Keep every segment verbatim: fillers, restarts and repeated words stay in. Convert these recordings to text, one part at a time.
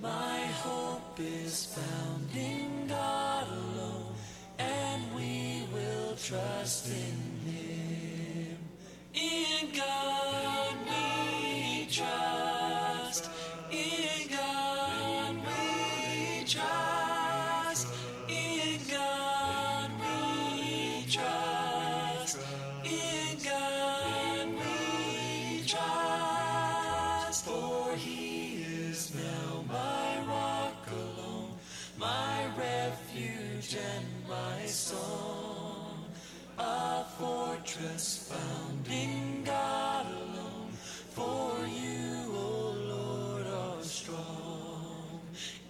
My hope is found in God alone, and we will trust in Him. In God we trust. In God we trust. In God we trust. In God we trust. For He is now my rock alone, my refuge and my song, a fortress found in God alone. For you, O Lord, are strong.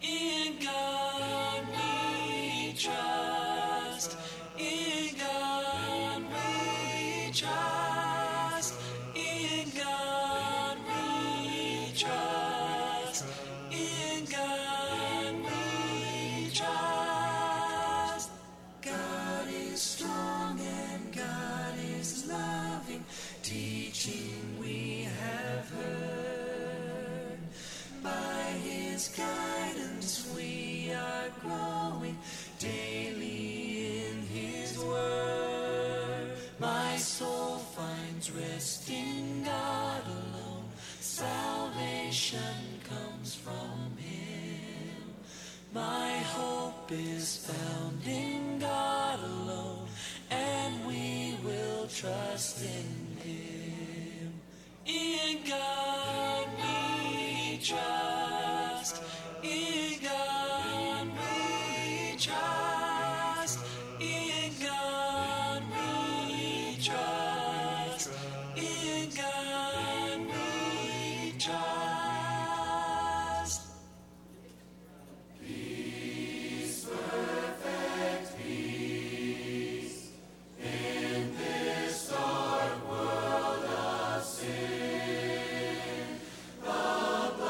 In God we trust. In God we trust. In God we trust. In God we trust. God is strong and God is loving, teaching we have heard. By His guidance we are growing daily in His word. My soul finds rest in God alone. Salvation comes from Him. My hope is found in God alone, and we will trust in Him. In God we trust. In God we trust. In God we trust. In God we trust. Peace, perfect peace, in this dark world of sin, the blood of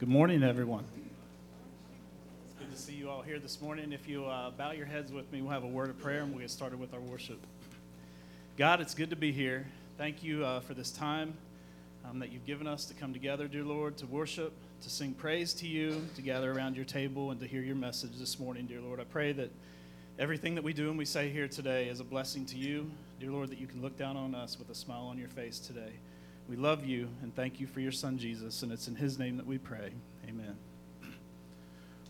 Good morning, everyone. It's good to see you all here this morning. If you uh, bow your heads with me, we'll have a word of prayer and we'll get started with our worship. God, it's good to be here. Thank you uh, for this time um, that you've given us to come together, dear Lord, to worship, to sing praise to you, to gather around your table, and to hear your message this morning, dear Lord. I pray that everything that we do and we say here today is a blessing to you, dear Lord, that you can look down on us with a smile on your face today. We love you and thank you for your son, Jesus, and it's in his name that we pray. Amen.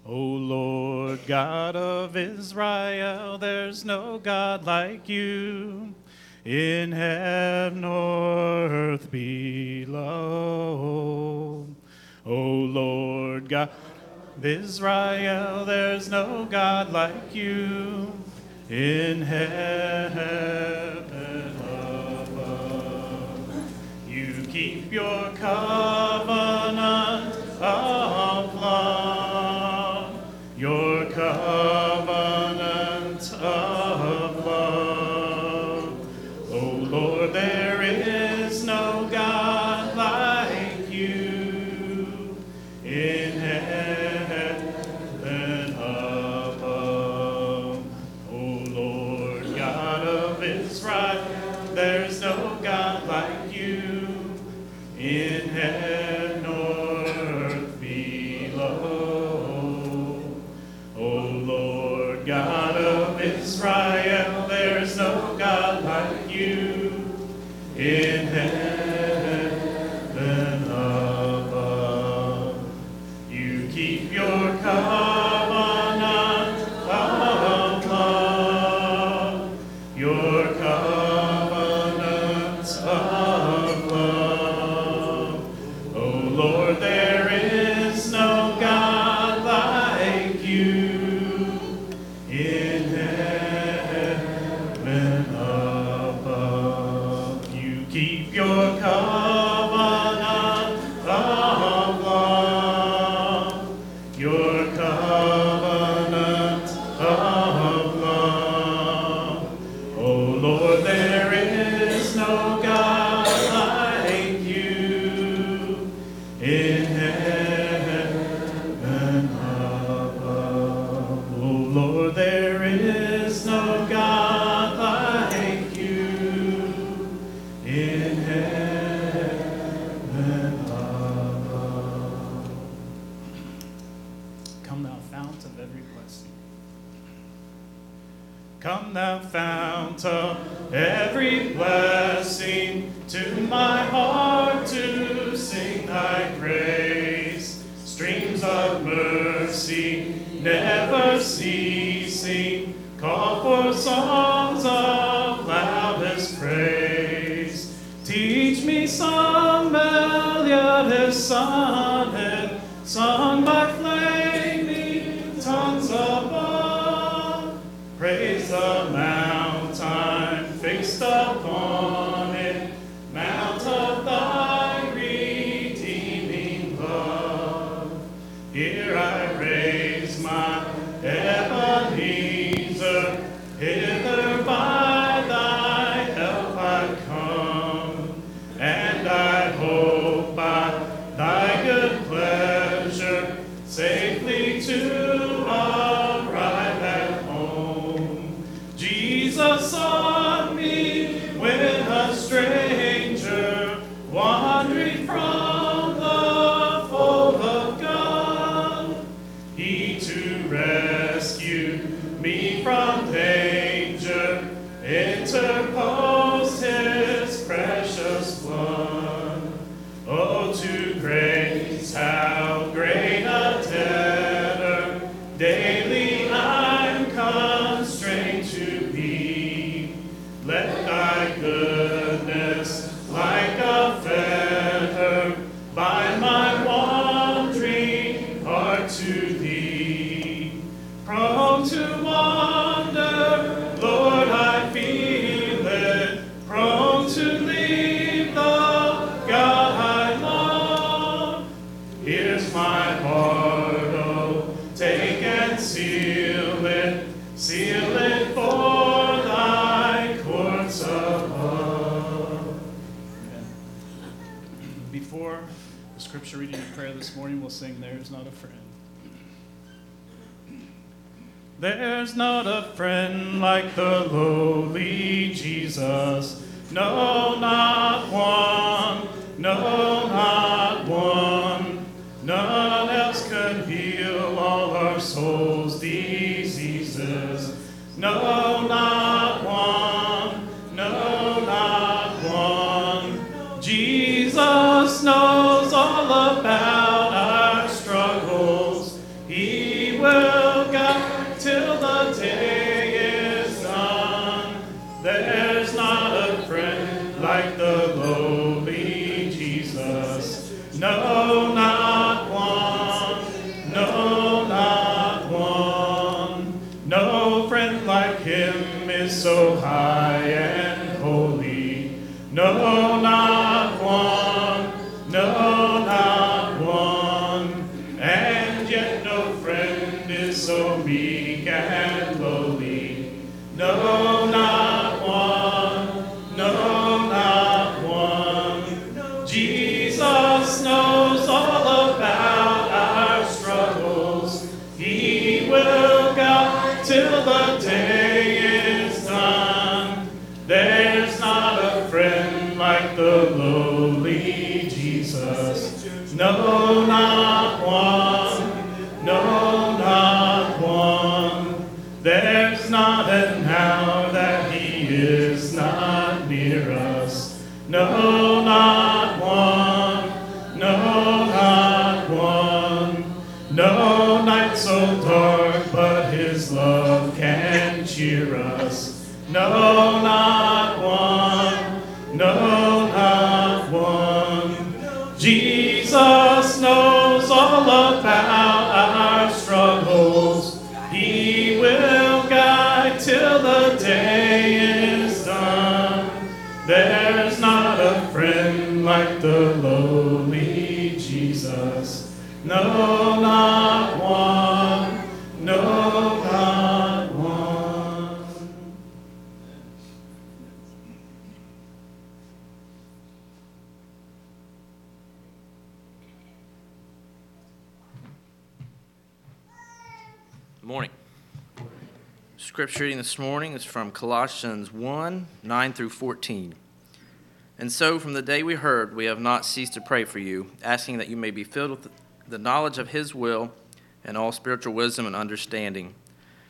O Lord God of Israel, there's no God like you, in heaven or earth below. O Lord God of Israel, there's no God like you, in heaven above. You keep your covenant of love, your covenant of love. Oh Lord, there is no God like you in heaven above. Oh Lord, God of Israel, there's no God like you in heaven. Israel, there's no God like you in heaven above. You keep your covenant of love, your covenant of love. Oh Lord, there is no God like you in heaven. Every blessing to my heart to sing thy praise, streams of mercy never ceasing, call for songs of loudest praise. Teach me some melodious sonnet, sung by flaming tongues above. Praise the man fixed upon it, mount of thy redeeming love. Here I raise my Ebenezer, hither by thy help I come, and I hope by thy good pleasure safely to arrive at home. Jesus, stranger wandering from the fold of God, he to rescue me from danger interposed his precious blood. Oh, to grace how great a debtor daily I'm constrained to be. Let thy good like a feather bind my wandering heart to thee. Prone to wander, Lord, I feel it, prone to leave the God I love. Here's my heart, oh, take and seal it, seal it for thy courts above. Before the scripture reading and prayer this morning, we'll sing There's Not a Friend. There's not a friend like the lowly Jesus. No, not one. No, not one. None else could heal all our souls' diseases. No, not one. No, not one. Jesus knows all about our struggles. He will guide till the day is done. There's not a friend like the lowly Jesus. No, not one. No, not one. No friend like him is so high and holy. No, not one. No, not one. And yet no friend is so meek and lowly. No, not one. No, not one. Jesus knows all about our struggles. He will guide till the day is done. There's not a friend like the lowly Jesus. No, not one. No, not one. There's not an hour that he is not near us. No, not one. No, not one. No night so dark, but his love can cheer us. No, not one. No, not one. Jesus knows all about our struggles. He will guide till the day is done. There's not a friend like the lowly Jesus. No, not one. No, not one. Morning. Scripture reading this morning is from Colossians one, nine through fourteen. And so from the day we heard, we have not ceased to pray for you, asking that you may be filled with the knowledge of his will and all spiritual wisdom and understanding,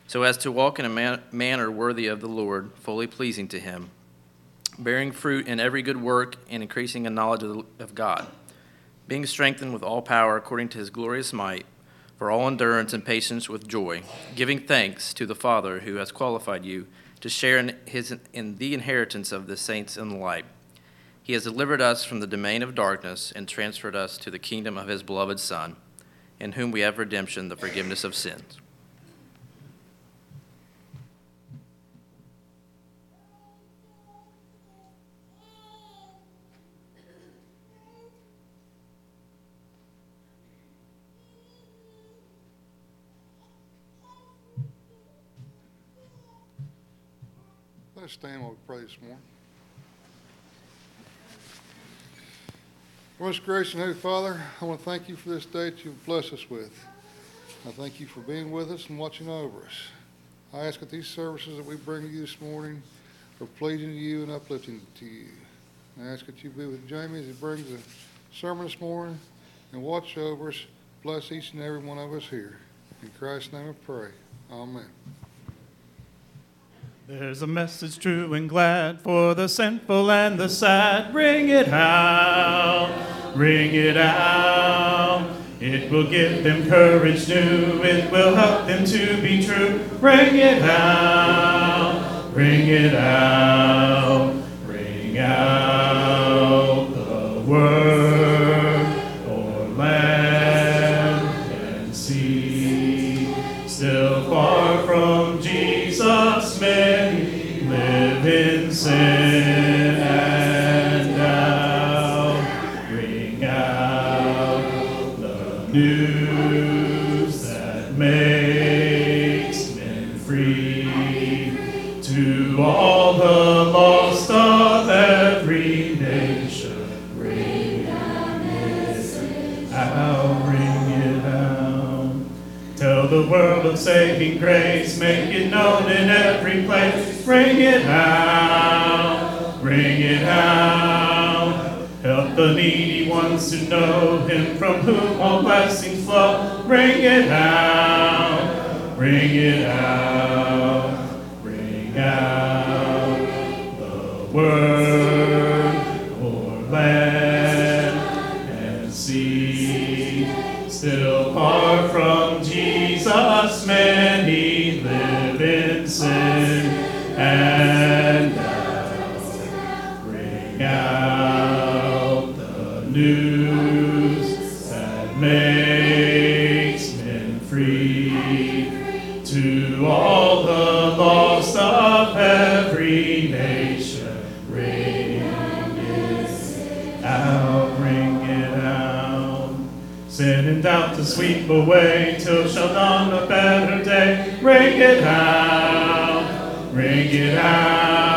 so as to walk in a man- manner worthy of the Lord, fully pleasing to him, bearing fruit in every good work and increasing in knowledge of, the, of God, being strengthened with all power according to his glorious might, for all endurance and patience with joy, giving thanks to the Father who has qualified you to share in, his, in the inheritance of the saints in the light. He has delivered us from the domain of darkness and transferred us to the kingdom of his beloved Son, in whom we have redemption, the forgiveness of sins. Let's stand while we pray this morning. Most gracious and holy Father, I want to thank you for this day that you've blessed us with. I thank you for being with us and watching over us. I ask that these services that we bring to you this morning are pleasing to you and uplifting to you. I ask that you be with Jamie as he brings the sermon this morning and watch over us. Bless each and every one of us here. In Christ's name I pray. Amen. There's a message true and glad for the sinful and the sad. Ring it out, ring it out. It will give them courage new, it will help them to be true. Ring it out, ring it out. Ring out the word o'er land and sea. Still far from Jesus, man, in sin and doubt. Ring out the news that makes men free to all the lost of every nation. Ring out his sin. I'll bring it home. Tell the world of saving grace, make it known in every place. Bring it home, bring it home. Help the needy ones to know Him from whom all blessings flow. Bring it home, bring it home, bring out the word for land and sea. Still far from Jesus, many live in sin and doubt. Bring out the news that makes men free to all the lost of every nation. I'll bring it out. Sin and doubt to sweep away till shall dawn a better day. Bring it out, bring it out.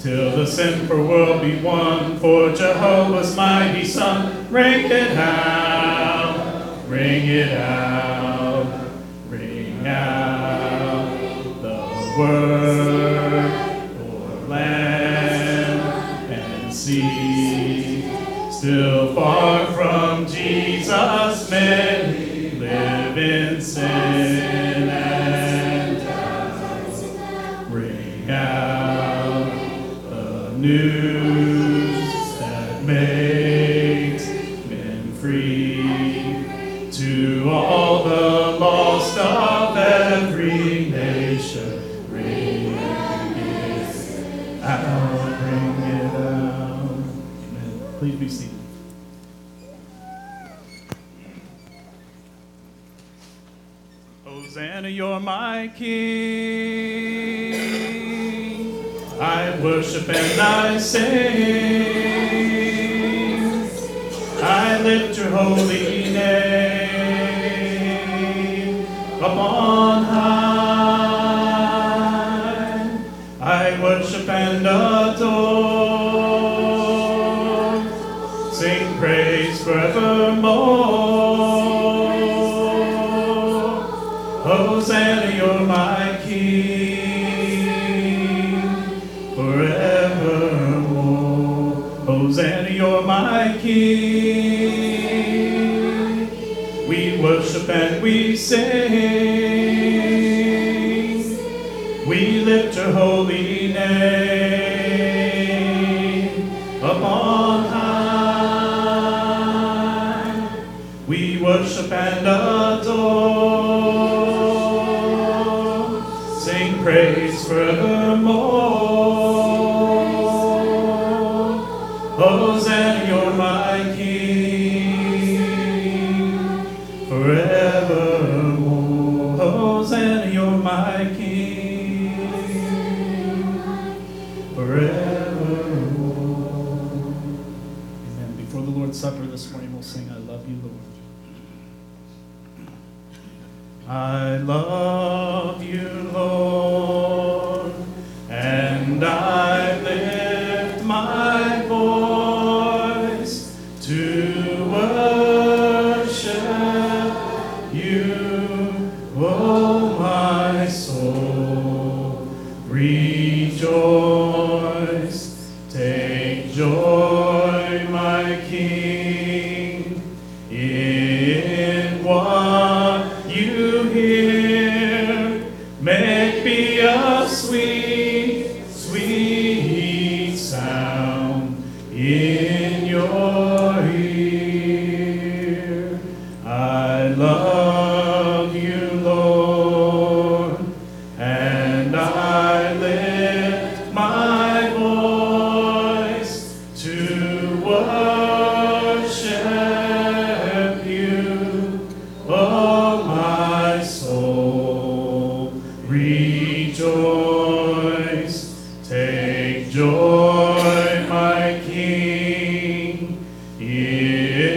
Till the sinful world be won for Jehovah's mighty Son. Bring it out, bring it out. Bring out the word for land and sea. Still far from Jesus, many live in sin and doubt. Bring out the news that makes men free to all the lost of every nation. Bring it out. Bring it out. Amen. Please be seated. Hosanna, you're my King. I worship and I sing. I lift your holy name upon high. I worship and adore. Sing praise forevermore. Hosanna, you're my King, forevermore. Hosanna, you're my King. We worship and we sing. We lift your holy name upon high. We worship and adore. Praise forevermore. Hosanna, you're my King, forevermore. Hosanna, you're my King, forevermore. Amen. Before the Lord's Supper this morning, we'll sing, I love you, Lord. I love you, Lord, and I lift my voice to worship you, oh my soul, rejoice, take joy, my King, in one. Joy, my King, yeah.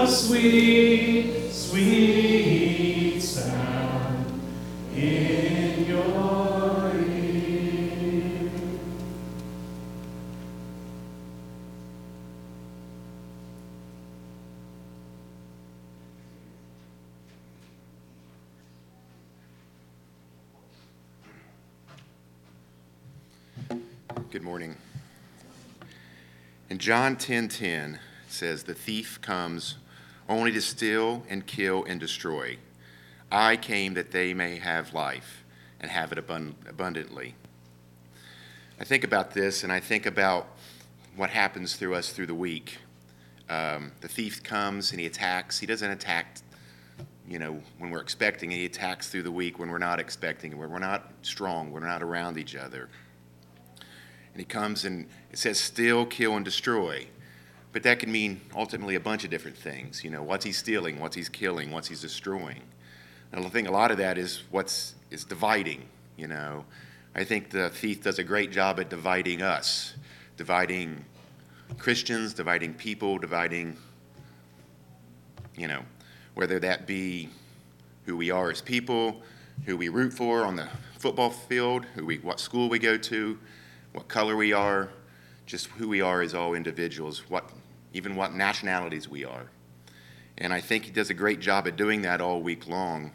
What sweet, sweet sound in your ear. Good morning. In John ten ten, it says, the thief comes only to steal and kill and destroy. I came that they may have life and have it abund- abundantly. I think about this, and I think about what happens through us through the week. Um, the thief comes and he attacks. He doesn't attack, you know, when we're expecting. He attacks through the week when we're not expecting, when we're not strong, when we're not around each other. And he comes and it says steal, kill, and destroy. But that can mean ultimately a bunch of different things. You know, what's he stealing? What's he's killing? What's he's destroying? And I think a lot of that is what's is dividing, you know. I think the thief does a great job at dividing us, dividing Christians, dividing people, dividing, you know, whether that be who we are as people, who we root for on the football field, who we what school we go to, what color we are, just who we are as all individuals, what even what nationalities we are. And I think he does a great job at doing that all week long.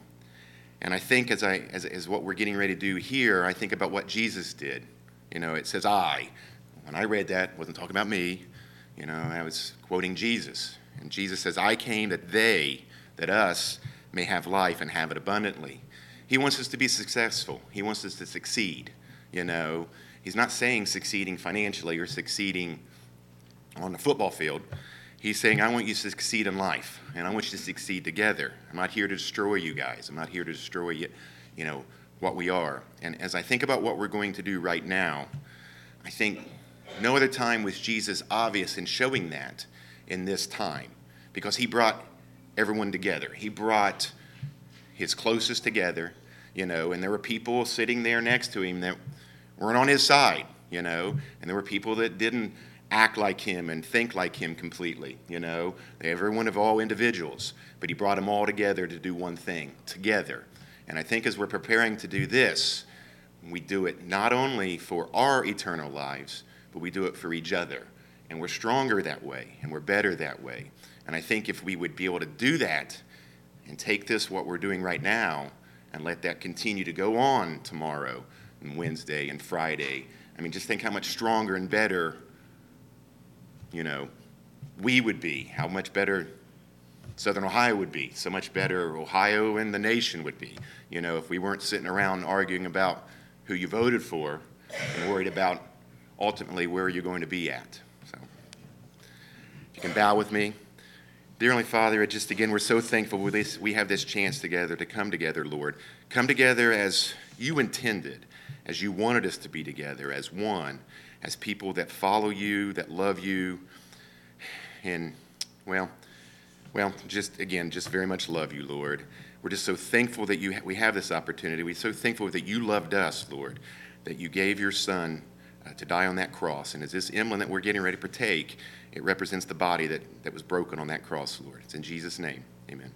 And I think as I as, as what we're getting ready to do here, I think about what Jesus did. You know, it says I. When I read that, it wasn't talking about me. You know, I was quoting Jesus. And Jesus says, I came that they, that us, may have life and have it abundantly. He wants us to be successful. He wants us to succeed, you know. He's not saying succeeding financially or succeeding on the football field. He's saying, I want you to succeed in life, and I want you to succeed together. I'm not here to destroy you guys. I'm not here to destroy you, you know, what we are. And as I think about what we're going to do right now, I think no other time was Jesus obvious in showing that in this time, because he brought everyone together. He brought his closest together, you know, and there were people sitting there next to him that weren't on his side, you know, and there were people that didn't act like him and think like him completely, you know. Everyone of all individuals, but he brought them all together to do one thing, together. And I think as we're preparing to do this, we do it not only for our eternal lives, but we do it for each other. And we're stronger that way, and we're better that way. And I think if we would be able to do that and take this, what we're doing right now, and let that continue to go on tomorrow, and Wednesday and Friday. I mean, just think how much stronger and better, you know, we would be, how much better Southern Ohio would be, so much better Ohio and the nation would be, you know, if we weren't sitting around arguing about who you voted for and worried about ultimately where you're going to be at. So if you can bow with me. Dear Heavenly Father, just again, we're so thankful we have this chance together to come together, Lord. Come together as you intended, as you wanted us to be together, as one, as people that follow you, that love you, and, well, well, just, again, just very much love you, Lord. We're just so thankful that you ha- we have this opportunity. We're so thankful that you loved us, Lord, that you gave your Son uh, to die on that cross. And as this emblem that we're getting ready to partake, it represents the body that, that was broken on that cross, Lord. It's in Jesus' name. Amen.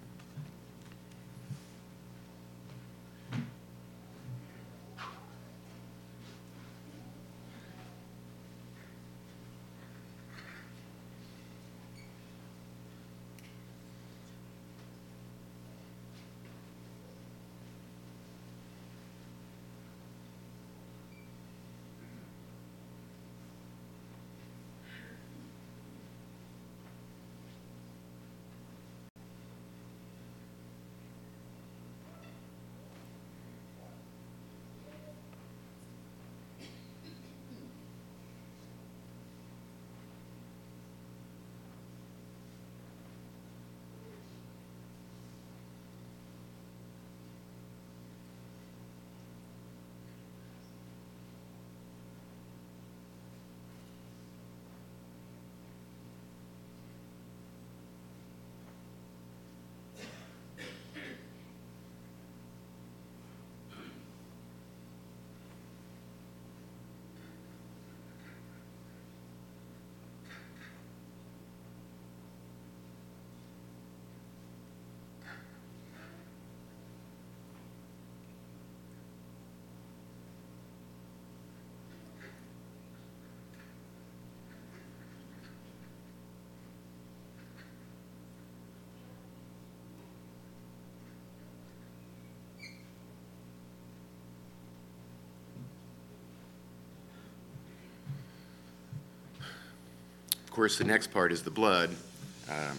course, the next part is the blood, um,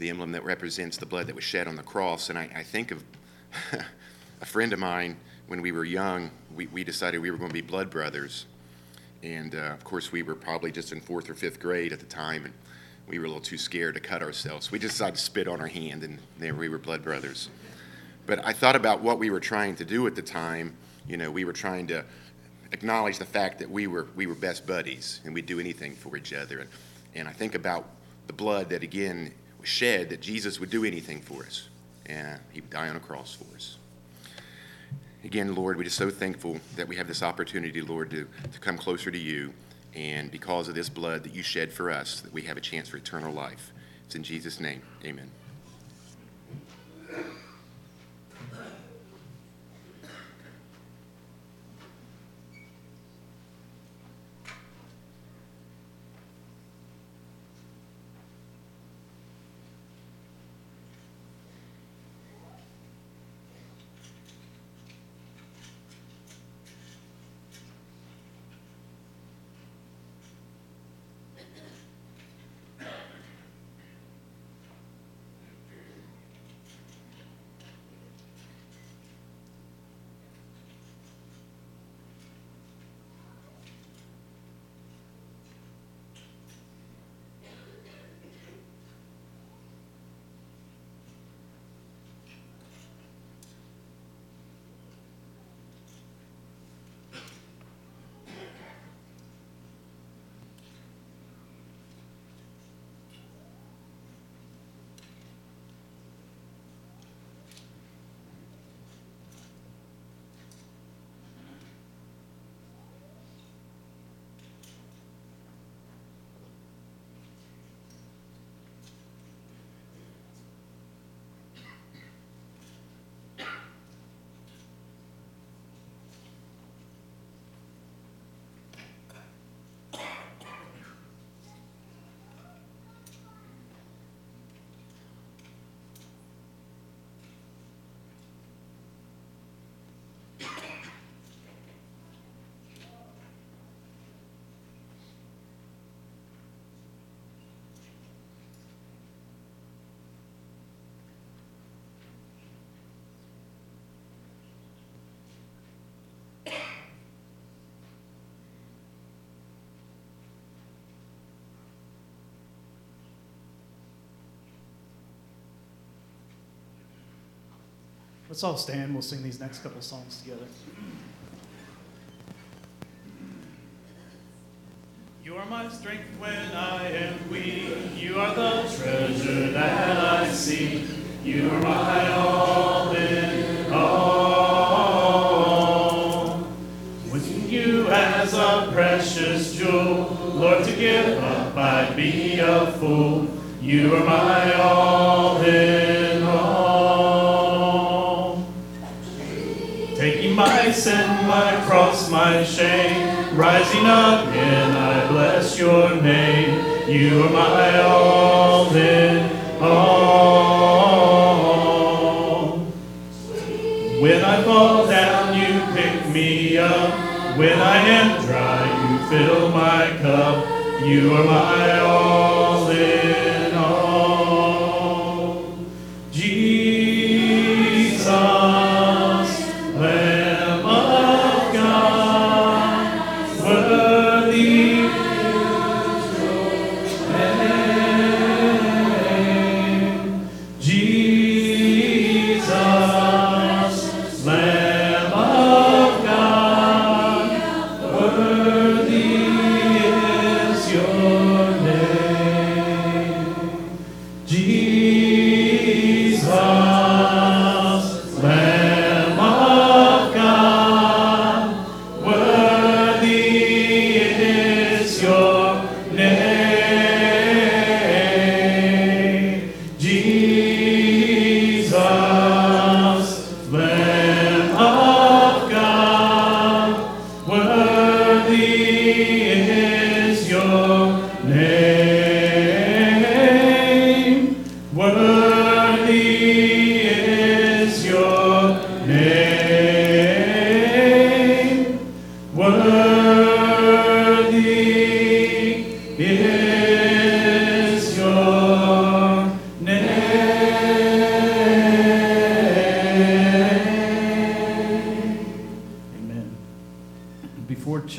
the emblem that represents the blood that was shed on the cross. And I, I think of a friend of mine, when we were young, we, we decided we were going to be blood brothers. And, uh, of course, we were probably just in fourth or fifth grade at the time, and we were a little too scared to cut ourselves. We just decided to spit on our hand, and there we were, blood brothers. But I thought about what we were trying to do at the time. You know, we were trying to acknowledge the fact that we were we were best buddies, and we'd do anything for each other. And, and I think about the blood that, again, was shed, that Jesus would do anything for us. And he would die on a cross for us. Again, Lord, we're just so thankful that we have this opportunity, Lord, to, to come closer to you. And because of this blood that you shed for us, that we have a chance for eternal life. It's in Jesus' name. Amen. Let's all stand. We'll sing these next couple songs together. You are my strength when I am weak. You are the treasure that I seek. You are my all in all. With you as a precious jewel, Lord, to give up I'd be a fool. You are my all in all. My sin, my cross, my shame, rising again, I bless your name. You are my all in all. When I fall down, you pick me up. When I am dry, you fill my cup. You are my all in all. Jesus. Yeah.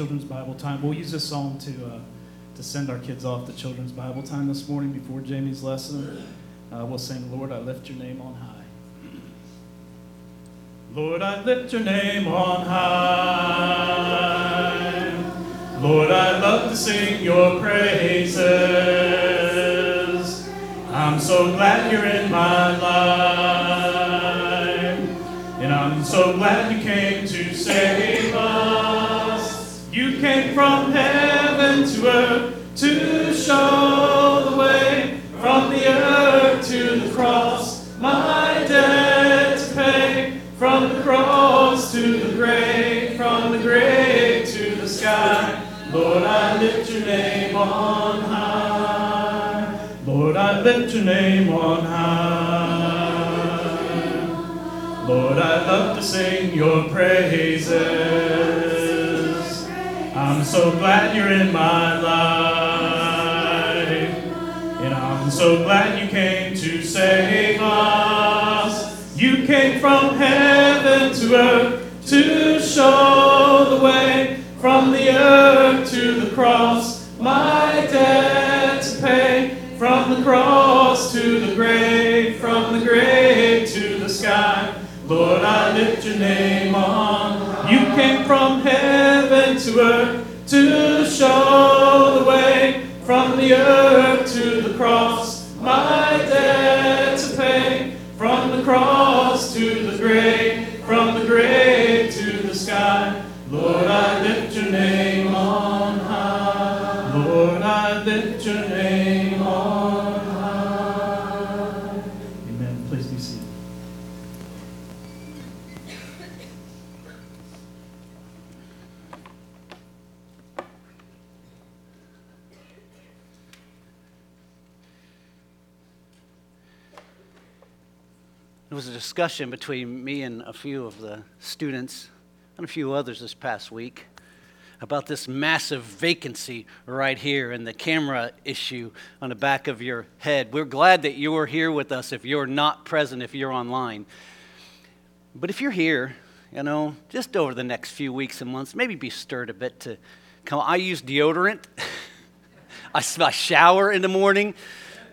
Children's Bible Time. We'll use this song to uh, to send our kids off to Children's Bible Time this morning before Jamie's lesson. Uh, we'll sing, Lord, I lift your name on high. Lord, I lift your name on high. Lord, I love to sing your praises. I'm so glad you're in my life. And I'm so glad you came to save us. You came from heaven to earth to show the way. From the earth to the cross, my debt to pay. From the cross to the grave, from the grave to the sky. Lord, I lift your name on high. Lord, I lift your name on high. Lord, I love to sing your praises. I'm so glad you're in my life. I'm so glad you came to save us. You came from heaven to earth to show the way. From the earth to the cross, my debt to pay. From the cross to the grave, from the grave to the sky. Lord, I lift your name on. You came from heaven to earth to show the way. From the earth to the cross, my debt to pay. From the cross to the grave, from the grave to the sky. Lord, I lift your name on high. Lord, I lift your name on high. Amen. Please be seated. It was a discussion between me and a few of the students and a few others this past week about this massive vacancy right here and the camera issue on the back of your head. We're glad that you're here with us if you're not present, if you're online. But if you're here, you know, just over the next few weeks and months, maybe be stirred a bit to come. I use deodorant. I shower in the morning.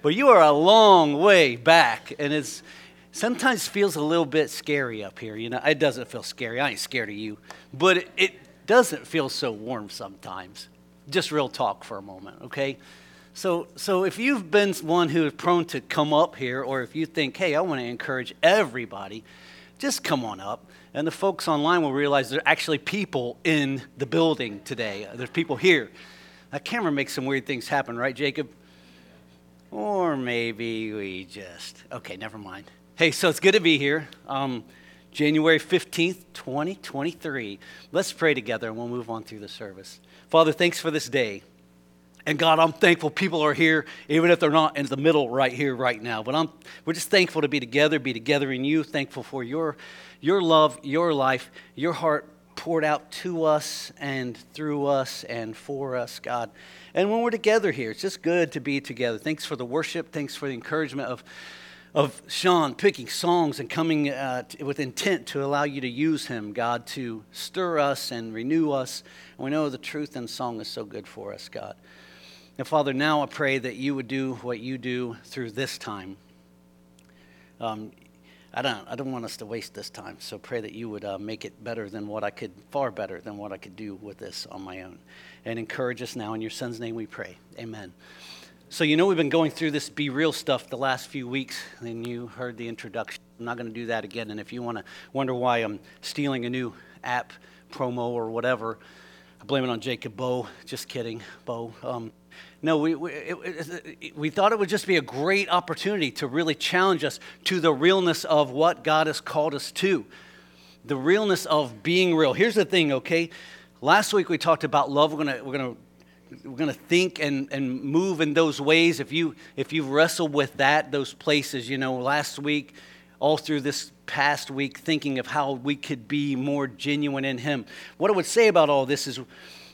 But you are a long way back, and it's sometimes feels a little bit scary up here, you know. It doesn't feel scary. I ain't scared of you. But it, it doesn't feel so warm sometimes. Just real talk for a moment, okay? So so if you've been one who is prone to come up here, or if you think, hey, I want to encourage everybody, just come on up. And the folks online will realize there are actually people in the building today. There's people here. That camera makes some weird things happen, right, Jacob? Or maybe we just, okay, never mind. Hey, so it's good to be here. Um, January fifteenth, twenty twenty-three. Let's pray together and we'll move on through the service. Father, thanks for this day. And God, I'm thankful people are here, even if they're not in the middle right here, right now. But I'm, we're just thankful to be together, be together in you, thankful for your, your love, your life, your heart poured out to us and through us and for us, God. And when we're together here, it's just good to be together. Thanks for the worship. Thanks for the encouragement of of Sean picking songs and coming uh, t- with intent to allow you to use him, God, to stir us and renew us. And we know the truth in song is so good for us, God. And Father, now I pray that you would do what you do through this time. Um, I don't I don't want us to waste this time, so pray that you would uh, make it better than what I could, far better than what I could do with this on my own. And encourage us now. In your son's name we pray. Amen. So you know we've been going through this Be Real stuff the last few weeks, and you heard the introduction. I'm not going to do that again, and if you want to wonder why I'm stealing a new app promo or whatever, I blame it on Jacob Bo. Just kidding, Bo. Um, no, we we, it, it, it, we thought it would just be a great opportunity to really challenge us to the realness of what God has called us to, the realness of being real. Here's the thing, okay? Last week we talked about love. We're gonna we're gonna We're going to think and, and move in those ways. If you if you wrestle with that, those places, you know, last week, all through this past week, thinking of how we could be more genuine in him. What I would say about all this is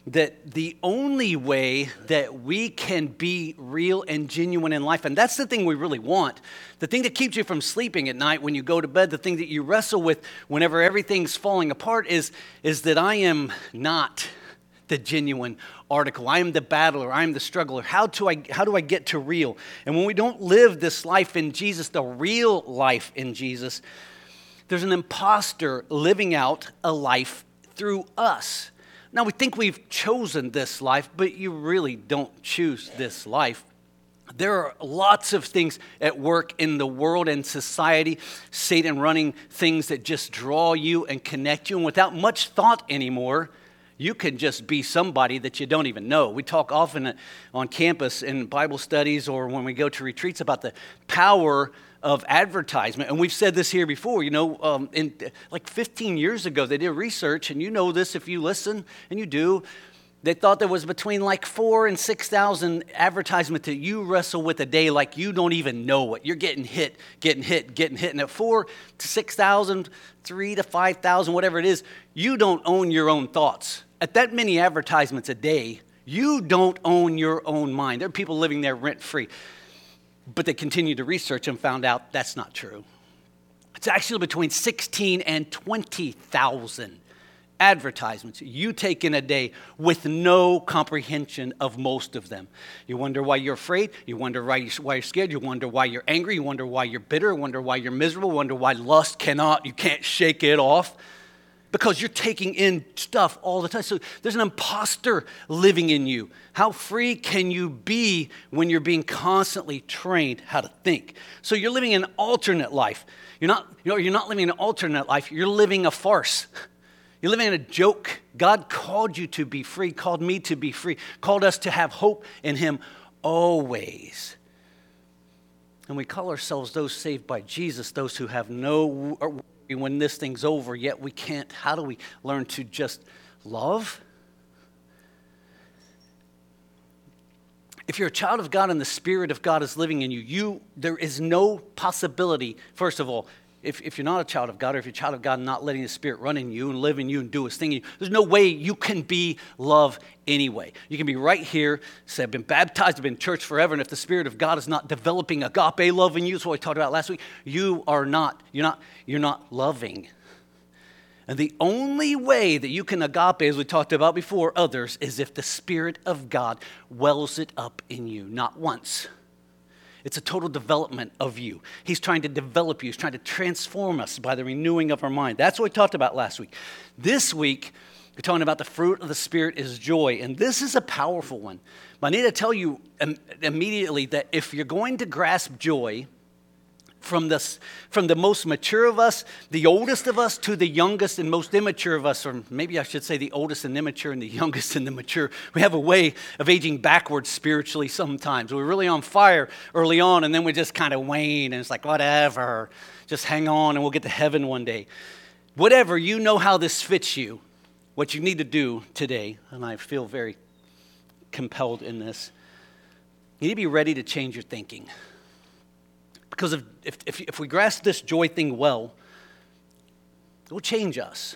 that the only way that we can be real and genuine in life, and that's the thing we really want, the thing that keeps you from sleeping at night when you go to bed, the thing that you wrestle with whenever everything's falling apart is, is that I am not the genuine article. I am the battler. I am the struggler. How do I, how do I get to real? And when we don't live this life in Jesus, the real life in Jesus, there's an imposter living out a life through us. Now, we think we've chosen this life, but you really don't choose this life. There are lots of things at work in the world and society, Satan running things that just draw you and connect you. And without much thought anymore, you can just be somebody that you don't even know. We talk often on campus in Bible studies or when we go to retreats about the power of advertisement. And we've said this here before, you know, um, in, like fifteen years ago, they did research, and you know this if you listen, and you do. They thought there was between like four and six thousand advertisements that you wrestle with a day like you don't even know it. You're getting hit, getting hit, getting hit. And at four to six thousand, three to five thousand, whatever it is, you don't own your own thoughts. At that many advertisements a day, you don't own your own mind. There are people living there rent-free. But they continued to research and found out that's not true. It's actually between sixteen and twenty thousand advertisements you take in a day with no comprehension of most of them. You wonder why you're afraid. You wonder why you're scared. You wonder why you're angry. You wonder why you're bitter. You wonder why you're miserable. You wonder why lust cannot, you can't shake it off. Because you're taking in stuff all the time. So there's an imposter living in you. How free can you be when you're being constantly trained how to think? So you're living an alternate life. You're not, you know, you're not living an alternate life. You're living a farce. You're living in a joke. God called you to be free, called me to be free, called us to have hope in Him always. And we call ourselves those saved by Jesus, those who have no worry when this thing's over, yet we can't. How do we learn to just love? If you're a child of God and the Spirit of God is living in you, you there is no possibility, first of all, If, if you're not a child of God, or if you're a child of God and not letting the Spirit run in you and live in you and do His thing in you, there's no way you can be love anyway. You can be right here, say, I've been baptized, I've been in church forever, and if the Spirit of God is not developing agape love in you, that's what we talked about last week, you are not, you're not, you're not loving. And the only way that you can agape, as we talked about before, others, is if the Spirit of God wells it up in you, not once. It's a total development of you. He's trying to develop you. He's trying to transform us by the renewing of our mind. That's what we talked about last week. This week, we're talking about the fruit of the Spirit is joy. And this is a powerful one. But I need to tell you immediately that if you're going to grasp joy from, this, from the most mature of us, the oldest of us, to the youngest and most immature of us, or maybe I should say the oldest and immature and the youngest and the mature, we have a way of aging backwards spiritually sometimes. We're really on fire early on, and then we just kind of wane, and it's like, whatever, just hang on, and we'll get to heaven one day. Whatever, you know how this fits you, what you need to do today, and I feel very compelled in this, you need to be ready to change your thinking. Because if, if if we grasp this joy thing well, it will change us.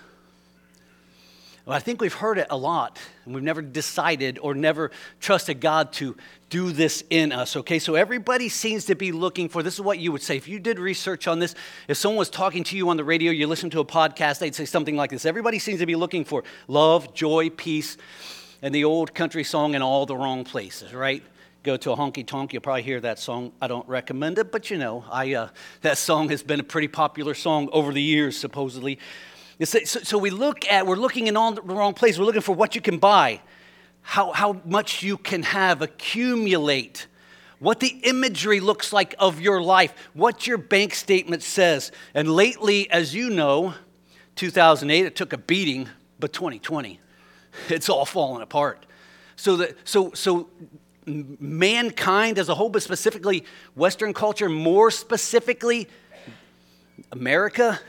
Well, I think we've heard it a lot, and we've never decided or never trusted God to do this in us, okay? So everybody seems to be looking for, this is what you would say. If you did research on this, if someone was talking to you on the radio, you listened to a podcast, they'd say something like this. Everybody seems to be looking for love, joy, peace, and the old country song in all the wrong places, right? Go to a honky-tonk, you'll probably hear that song. I don't recommend it, but you know, I uh, that song has been a pretty popular song over the years, supposedly. It's, so, so we look at, we're looking in all the wrong place. We're looking for what you can buy, how how much you can have, accumulate, what the imagery looks like of your life, what your bank statement says. And lately, as you know, two thousand eight, it took a beating, but twenty twenty, it's all falling apart. So the, so so... mankind as a whole, but specifically Western culture, more specifically America,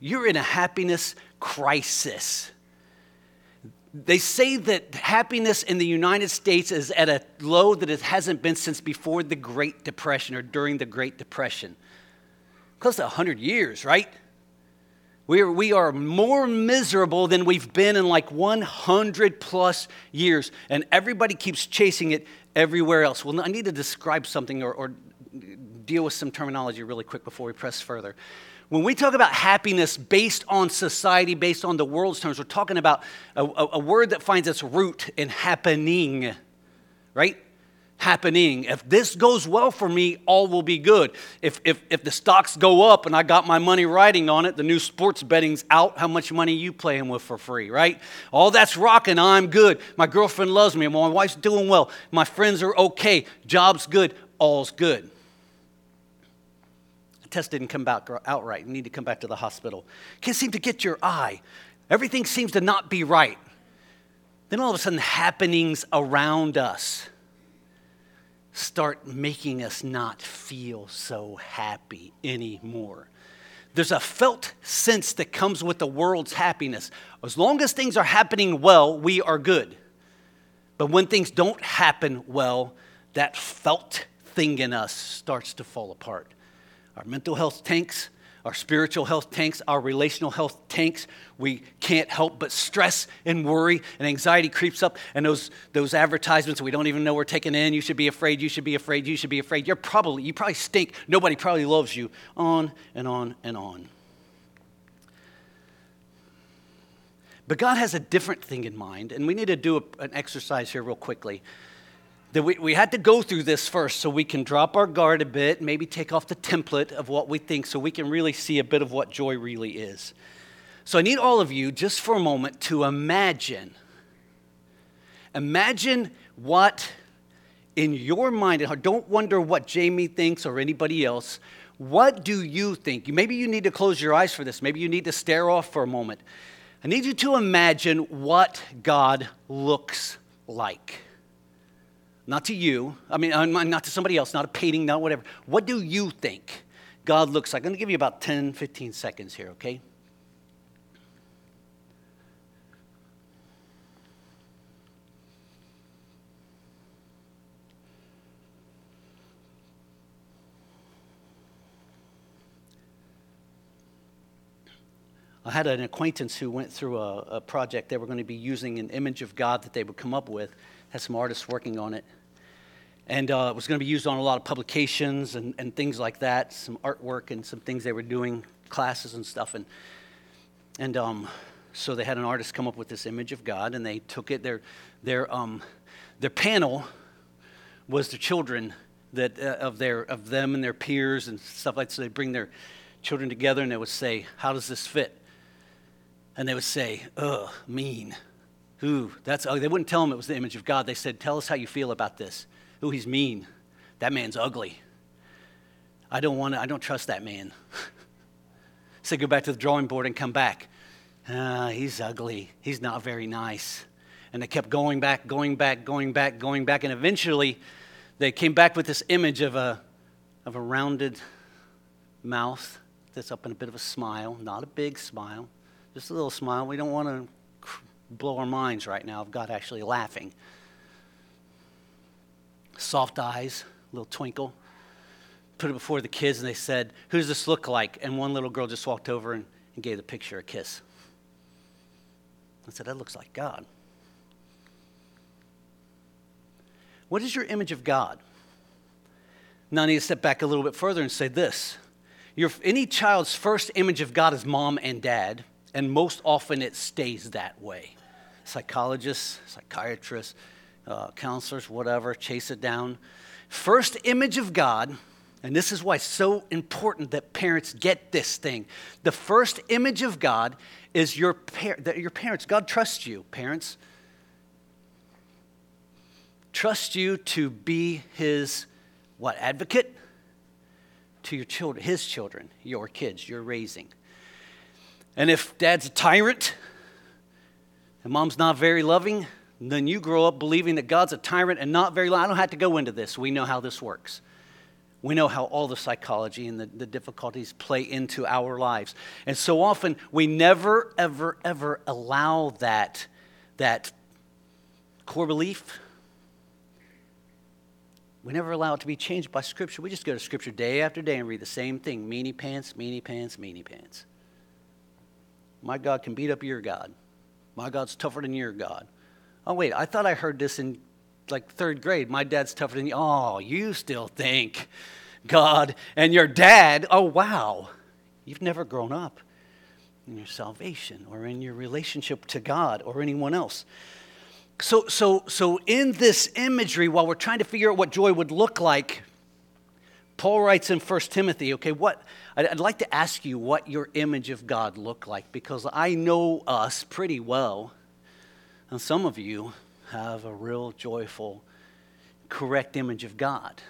you're in a happiness crisis. They say that happiness in the United States is at a low that it hasn't been since before the Great Depression or during the Great Depression. Close to one hundred years, right? We are, we are more miserable than we've been in like one hundred plus years. And everybody keeps chasing it everywhere else. Well, I need to describe something or, or deal with some terminology really quick before we press further. When we talk about happiness based on society, based on the world's terms, we're talking about a, a, a word that finds its root in happening, right? Happening. If this goes well for me, all will be good. If, if, if the stocks go up and I got my money riding on it, the new sports betting's out, how much money you playing with for free, right? All that's rocking, I'm good. My girlfriend loves me. My wife's doing well. My friends are okay. Job's good. All's good. Test didn't come back out right. You need to come back to the hospital. Can't seem to get your eye. Everything seems to not be right. Then all of a sudden, happenings around us start making us not feel so happy anymore. There's a felt sense that comes with the world's happiness. As long as things are happening well, we are good. But when things don't happen well, that felt thing in us starts to fall apart. Our mental health tanks, our spiritual health tanks, our relational health tanks. We can't help but stress and worry and anxiety creeps up. And those those advertisements we don't even know we're taking in. You should be afraid. You should be afraid. You should be afraid. You're probably you probably stink. Nobody probably loves you. On and on and on. But God has a different thing in mind, and we need to do a, an exercise here real quickly. That we, we had to go through this first so we can drop our guard a bit, maybe take off the template of what we think so we can really see a bit of what joy really is. So I need all of you just for a moment to imagine. Imagine what in your mind, don't wonder what Jamie thinks or anybody else. What do you think? Maybe you need to close your eyes for this. Maybe you need to stare off for a moment. I need you to imagine what God looks like. Not to you, I mean, not to somebody else, not a painting, not whatever. What do you think God looks like? I'm going to give you about ten, fifteen seconds here, okay? I had an acquaintance who went through a, a project. They were going to be using an image of God that they would come up with. Had some artists working on it. And uh, it was going to be used on a lot of publications and, and things like that, some artwork and some things they were doing, classes and stuff. And and um, so they had an artist come up with this image of God, and they took it. Their their um, their panel was the children that uh, of their of them and their peers and stuff like that. So they bring their children together, and they would say, "How does this fit?" And they would say, "Ugh, mean. Ooh, that's ugly." They wouldn't tell him it was the image of God. They said, "Tell us how you feel about this. Ooh, he's mean. That man's ugly. I don't want to, I don't trust that man." So go back to the drawing board and come back. Uh, he's ugly. He's not very nice. And they kept going back, going back, going back, going back. And eventually they came back with this image of a of a rounded mouth that's up in a bit of a smile. Not a big smile. Just a little smile. We don't want to blow our minds right now of God actually laughing. Soft eyes, a little twinkle. Put it before the kids and they said, "Who does this look like?" And one little girl just walked over and, and gave the picture a kiss. I said, "That looks like God." What is your image of God? Now I need to step back a little bit further and say this. Your, any child's first image of God is mom and dad. And most often it stays that way. Psychologists, psychiatrists, uh, counselors, whatever, chase it down. First image of God, and this is why it's so important that parents get this thing. The first image of God is your, par- your parents. God trusts you, parents. Trust you to be his, what, advocate? To your children, his children, your kids, you're raising. And if dad's a tyrant and mom's not very loving, then you grow up believing that God's a tyrant and not very loving. I don't have to go into this. We know how this works. We know how all the psychology and the, the difficulties play into our lives. And so often we never, ever, ever allow that, that core belief. We never allow it to be changed by Scripture. We just go to Scripture day after day and read the same thing. Meanie pants, meanie pants, meanie pants. My God can beat up your God. My God's tougher than your God. Oh, wait, I thought I heard this in like third grade. My dad's tougher than you. Oh, you still think God and your dad. Oh, wow. You've never grown up in your salvation or in your relationship to God or anyone else. So, so, so in this imagery, while we're trying to figure out what joy would look like, Paul writes in First Timothy, okay, what I'd, I'd like to ask you what your image of God looked like, because I know us pretty well, and some of you have a real joyful, correct image of God.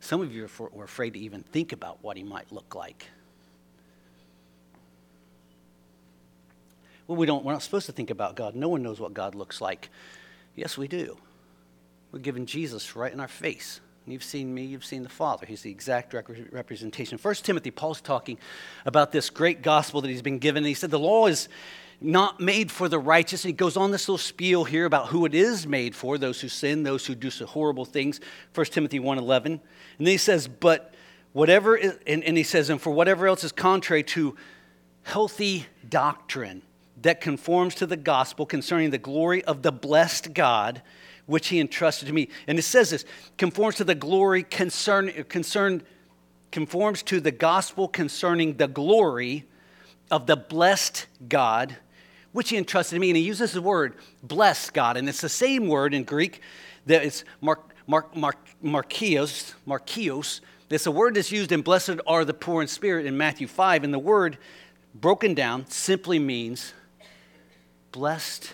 Some of you are for, were afraid to even think about what he might look like. Well, we don't, we're not supposed to think about God. No one knows what God looks like. Yes, we do. We're given Jesus right in our face. And you've seen me, you've seen the Father. He's the exact rec- representation. First Timothy, Paul's talking about this great gospel that he's been given. And he said the law is not made for the righteous. And he goes on this little spiel here about who it is made for, those who sin, those who do so horrible things. First Timothy one eleven. And then he says, but whatever, is, and, and he says, and for whatever else is contrary to healthy doctrine, that conforms to the gospel concerning the glory of the blessed God, which he entrusted to me. And it says this, conforms to the glory concern, concern, conforms to the gospel concerning the glory of the blessed God, which he entrusted to me. And he uses the word, blessed God. And it's the same word in Greek that it's mar, mar, mar, markios, markios. It's a word that's used in blessed are the poor in spirit in Matthew five. And the word, broken down, simply means blessed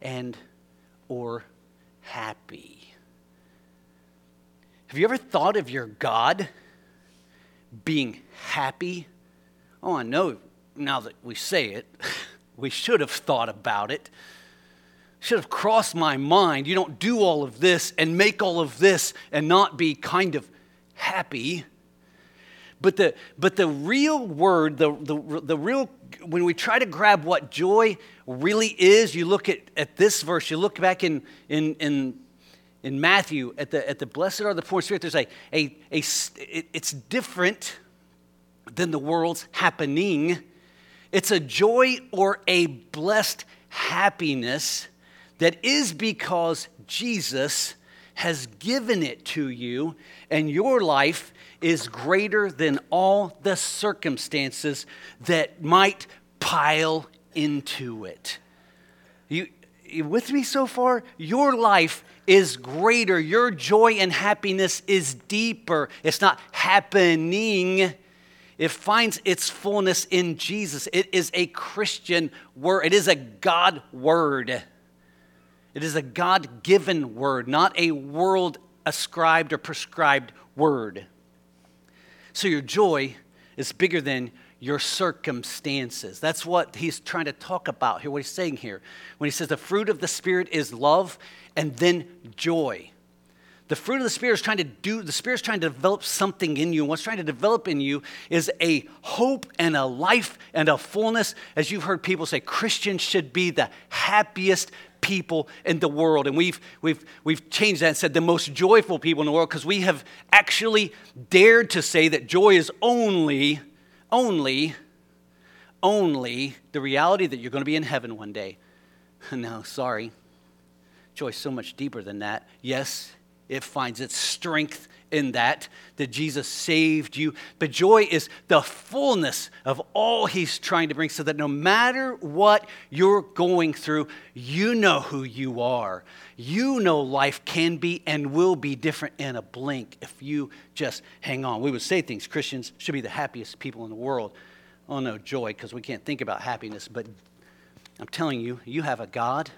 and or happy. Have you ever thought of your God being happy? Oh, I know now that we say it, we should have thought about it. Should have crossed my mind. You don't do all of this and make all of this and not be kind of happy. But the but the real word, the, the the real, when we try to grab what joy really is, you look at, at this verse, you look back in in in, in Matthew at the at the blessed are the poor in spirit. There's a a a it's different than the world's happening. It's a joy or a blessed happiness that is because Jesus has given it to you, and your life is greater than all the circumstances that might pile into it. You, you with me so far? Your life is greater. Your joy and happiness is deeper. It's not happening. It finds its fullness in Jesus. It is a Christian word. It is a God word. It is a God-given word, not a world-ascribed or prescribed word. So your joy is bigger than your circumstances. That's what he's trying to talk about here, what he's saying here. When he says the fruit of the Spirit is love and then joy. The fruit of the Spirit is trying to do, the Spirit's trying to develop something in you. And what's trying to develop in you is a hope and a life and a fullness. As you've heard people say, Christians should be the happiest people in the world. And we've we've we've changed that and said the most joyful people in the world, because we have actually dared to say that joy is only, only, only the reality that you're going to be in heaven one day. No, sorry. Joy is so much deeper than that. Yes, it finds its strength in that, that Jesus saved you. But joy is the fullness of all he's trying to bring, so that no matter what you're going through, you know who you are. You know life can be and will be different in a blink if you just hang on. We would say things, Christians should be the happiest people in the world. Oh no, joy, because we can't think about happiness. But I'm telling you, you have a God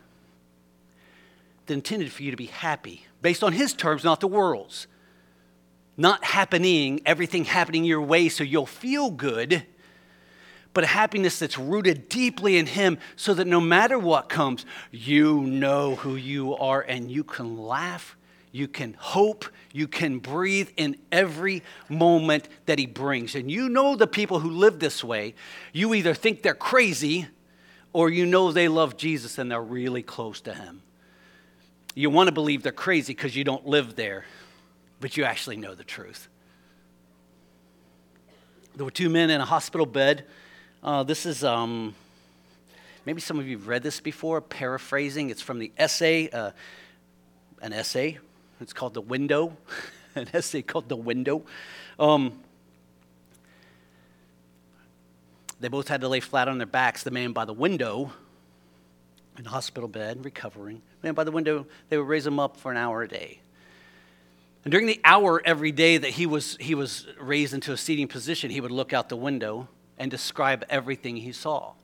that intended for you to be happy, based on his terms, not the world's. Not happening, everything happening your way so you'll feel good, but a happiness that's rooted deeply in him, so that no matter what comes, you know who you are and you can laugh, you can hope, you can breathe in every moment that he brings. And you know the people who live this way, you either think they're crazy or you know they love Jesus and they're really close to him. You want to believe they're crazy because you don't live there, but you actually know the truth. There were two men in a hospital bed. Uh, this is, um, maybe some of you have read this before, paraphrasing. It's from the essay, uh, an essay. It's called The Window, an essay called The Window. Um, They both had to lay flat on their backs. The man by the window in a hospital bed, recovering. The man by the window, they would raise him up for an hour a day. And during the hour every day that he was he was raised into a seating position, he would look out the window and describe everything he saw.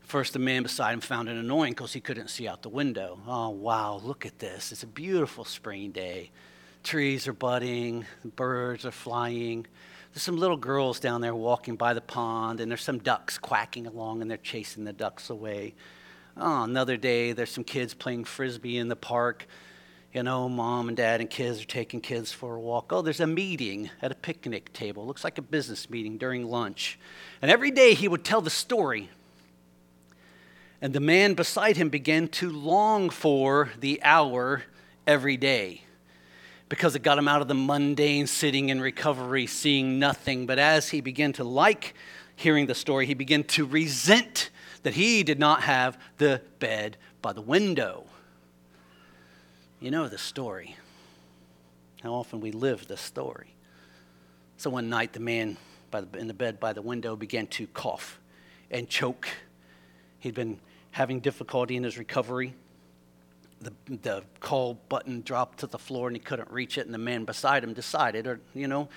First, the man beside him found it annoying because he couldn't see out the window. Oh, wow, look at this. It's a beautiful spring day. Trees are budding. Birds are flying. There's some little girls down there walking by the pond, and there's some ducks quacking along, and they're chasing the ducks away. Oh, another day, there's some kids playing frisbee in the park. You know, mom and dad and kids are taking kids for a walk. Oh, there's a meeting at a picnic table. Looks like a business meeting during lunch. And every day he would tell the story. And the man beside him began to long for the hour every day because it got him out of the mundane sitting in recovery, seeing nothing. But as he began to like hearing the story, he began to resent that he did not have the bed by the window. You know the story, how often we live the story. So one night the man by the, in the bed by the window began to cough and choke. He'd been having difficulty in his recovery. The, the call button dropped to the floor and he couldn't reach it, and the man beside him decided, or you know,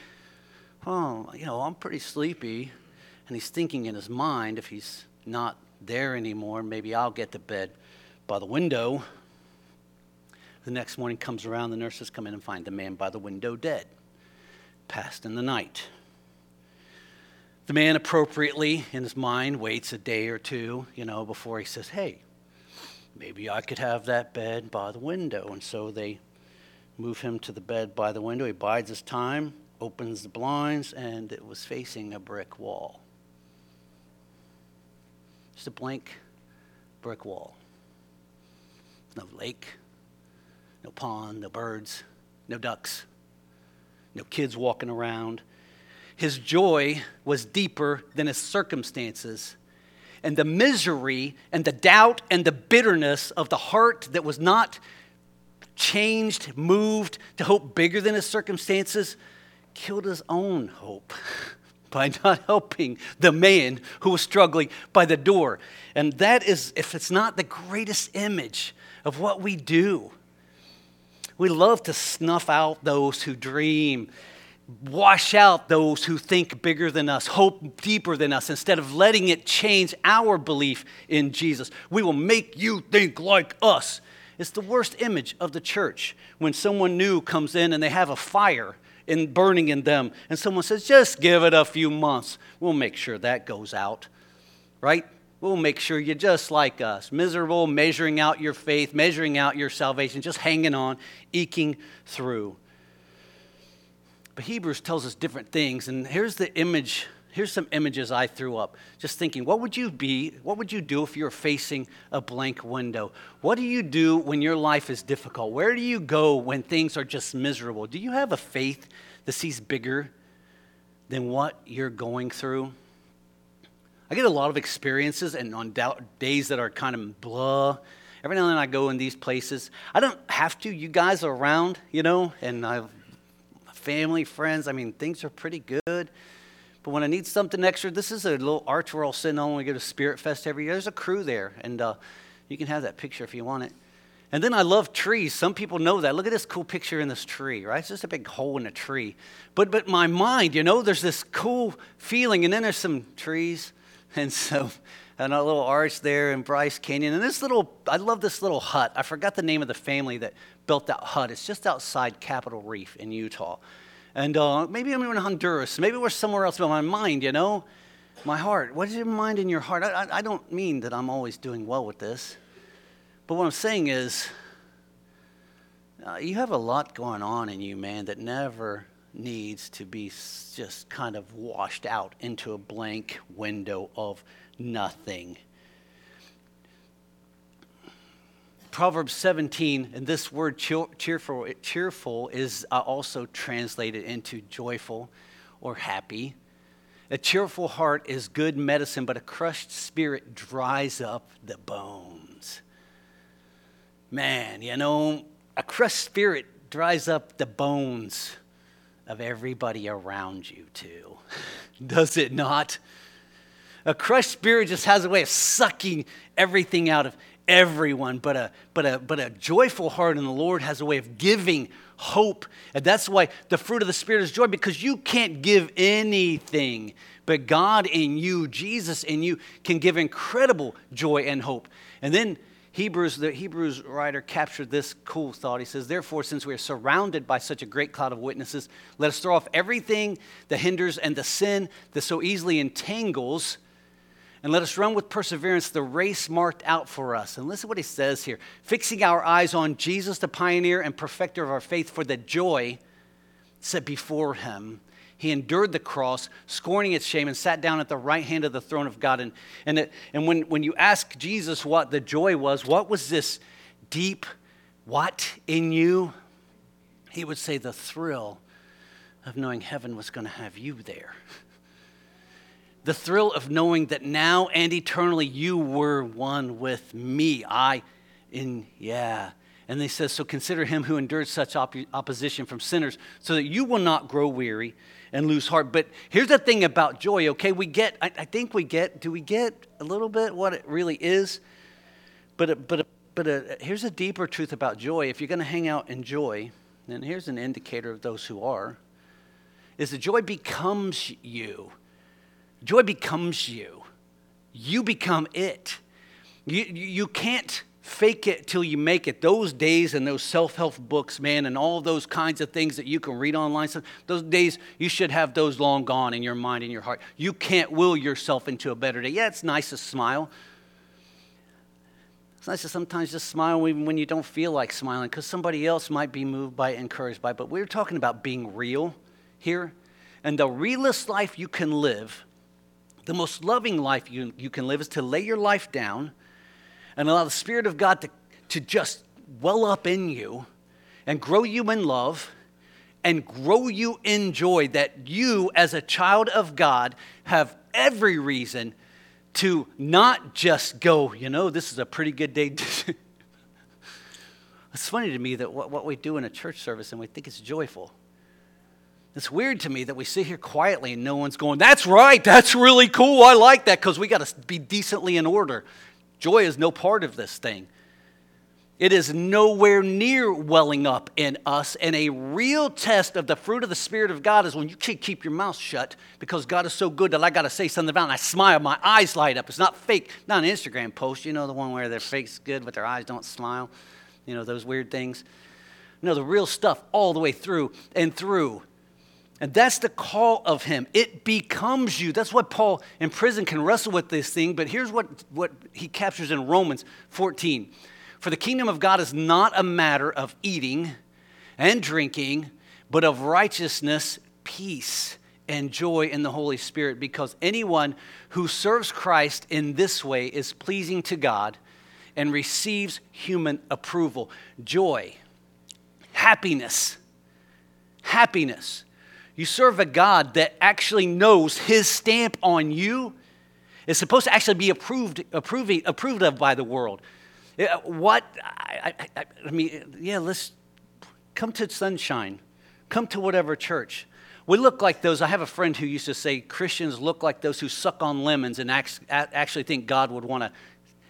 oh, you know, I'm pretty sleepy. And he's thinking in his mind, if he's not there anymore, maybe I'll get to bed by the window. The next morning comes around, the nurses come in and find the man by the window dead, passed in the night. The man appropriately, in his mind, waits a day or two, you know, before he says, hey, maybe I could have that bed by the window. And so they move him to the bed by the window. He bides his time, opens the blinds, and it was facing a brick wall. Just a blank brick wall. No lake. No pond, no birds, no ducks, no kids walking around. His joy was deeper than his circumstances. And the misery and the doubt and the bitterness of the heart that was not changed, moved to hope bigger than his circumstances, killed his own hope by not helping the man who was struggling by the door. And that is, if it's not the greatest image of what we do. We love to snuff out those who dream, wash out those who think bigger than us, hope deeper than us, instead of letting it change our belief in Jesus. We will make you think like us. It's the worst image of the church when someone new comes in and they have a fire in burning in them, and someone says, just give it a few months. We'll make sure that goes out, right? We'll make sure you're just like us, miserable, measuring out your faith, measuring out your salvation, just hanging on, eking through. But Hebrews tells us different things, and here's the image, here's some images I threw up, just thinking, what would you be, what would you do if you were facing a blank window? What do you do when your life is difficult? Where do you go when things are just miserable? Do you have a faith that sees bigger than what you're going through? I get a lot of experiences, and on days that are kind of blah, every now and then I go in these places. I don't have to. You guys are around, you know, and I have family, friends. I mean, things are pretty good. But when I need something extra, this is a little arch we're all sitting on when we go to Spirit Fest every year. There's a crew there, and uh, you can have that picture if you want it. And then I love trees. Some people know that. Look at this cool picture in this tree, right? It's just a big hole in a tree. But, but my mind, you know, there's this cool feeling, and then there's some trees. And so, and a little arch there in Bryce Canyon. And this little, I love this little hut. I forgot the name of the family that built that hut. It's just outside Capitol Reef in Utah. And uh, maybe I'm in Honduras. Maybe we're somewhere else. But my mind, you know, my heart. What is your mind in your heart? I, I, I don't mean that I'm always doing well with this. But what I'm saying is, uh, you have a lot going on in you, man, that never needs to be just kind of washed out into a blank window of nothing. Proverbs seventeen, and this word cheerful, cheerful is also translated into joyful or happy. A cheerful heart is good medicine, but a crushed spirit dries up the bones. Man, you know, a crushed spirit dries up the bones of everybody around you too, does it not? A crushed spirit just has a way of sucking everything out of everyone, but a but a but a joyful heart in the Lord has a way of giving hope. And that's why the fruit of the Spirit is joy, because you can't give anything, but God in you, Jesus in you, can give incredible joy and hope. And then Hebrews, the Hebrews writer captured this cool thought. He says, therefore, since we are surrounded by such a great cloud of witnesses, let us throw off everything that hinders and the sin that so easily entangles, and let us run with perseverance the race marked out for us. And listen to what he says here. Fixing our eyes on Jesus, the pioneer and perfecter of our faith, for the joy set before him. He endured the cross, scorning its shame, and sat down at the right hand of the throne of God. And, and, it, and when, when you ask Jesus what the joy was, what was this deep what in you? He would say the thrill of knowing heaven was going to have you there. The thrill of knowing that now and eternally you were one with me. I, in, yeah. And he says, so consider him who endured such op- opposition from sinners so that you will not grow weary and lose heart. But here's the thing about joy, okay? We get, I, I think we get, do we get a little bit what it really is? But but but a, here's a deeper truth about joy. If you're going to hang out in joy, and here's an indicator of those who are, is that joy becomes you. Joy becomes you. You become it. You, you can't fake it till you make it. Those days and those self-help books, man, and all those kinds of things that you can read online, those days, you should have those long gone in your mind and your heart. You can't will yourself into a better day. Yeah, it's nice to smile. It's nice to sometimes just smile even when you don't feel like smiling because somebody else might be moved by it, encouraged by it. But we're talking about being real here. And the realest life you can live, the most loving life you, you can live is to lay your life down and allow the Spirit of God to, to just well up in you and grow you in love and grow you in joy, that you as a child of God have every reason to not just go, you know, this is a pretty good day. It's funny to me that what, what we do in a church service and we think it's joyful. It's weird to me that we sit here quietly and no one's going, that's right, that's really cool, I like that, because we got to be decently in order. Joy is no part of this thing. It is nowhere near welling up in us, and a real test of the fruit of the Spirit of God is when you can't keep your mouth shut because God is so good that I got to say something about it, and I smile, my eyes light up. It's not fake, not an Instagram post, you know, the one where their fake's good but their eyes don't smile, you know, those weird things. No, the real stuff all the way through and through. And that's the call of him. It becomes you. That's why Paul in prison can wrestle with this thing. But here's what, what he captures in Romans fourteen. For the kingdom of God is not a matter of eating and drinking, but of righteousness, peace, and joy in the Holy Spirit. Because anyone who serves Christ in this way is pleasing to God and receives human approval. Joy, happiness, happiness. You serve a God that actually knows his stamp on you is supposed to actually be approved approving, approved of by the world. What, I, I, I mean, yeah, let's come to Sunshine. Come to whatever church. We look like those. I have a friend who used to say Christians look like those who suck on lemons and actually think God would want to,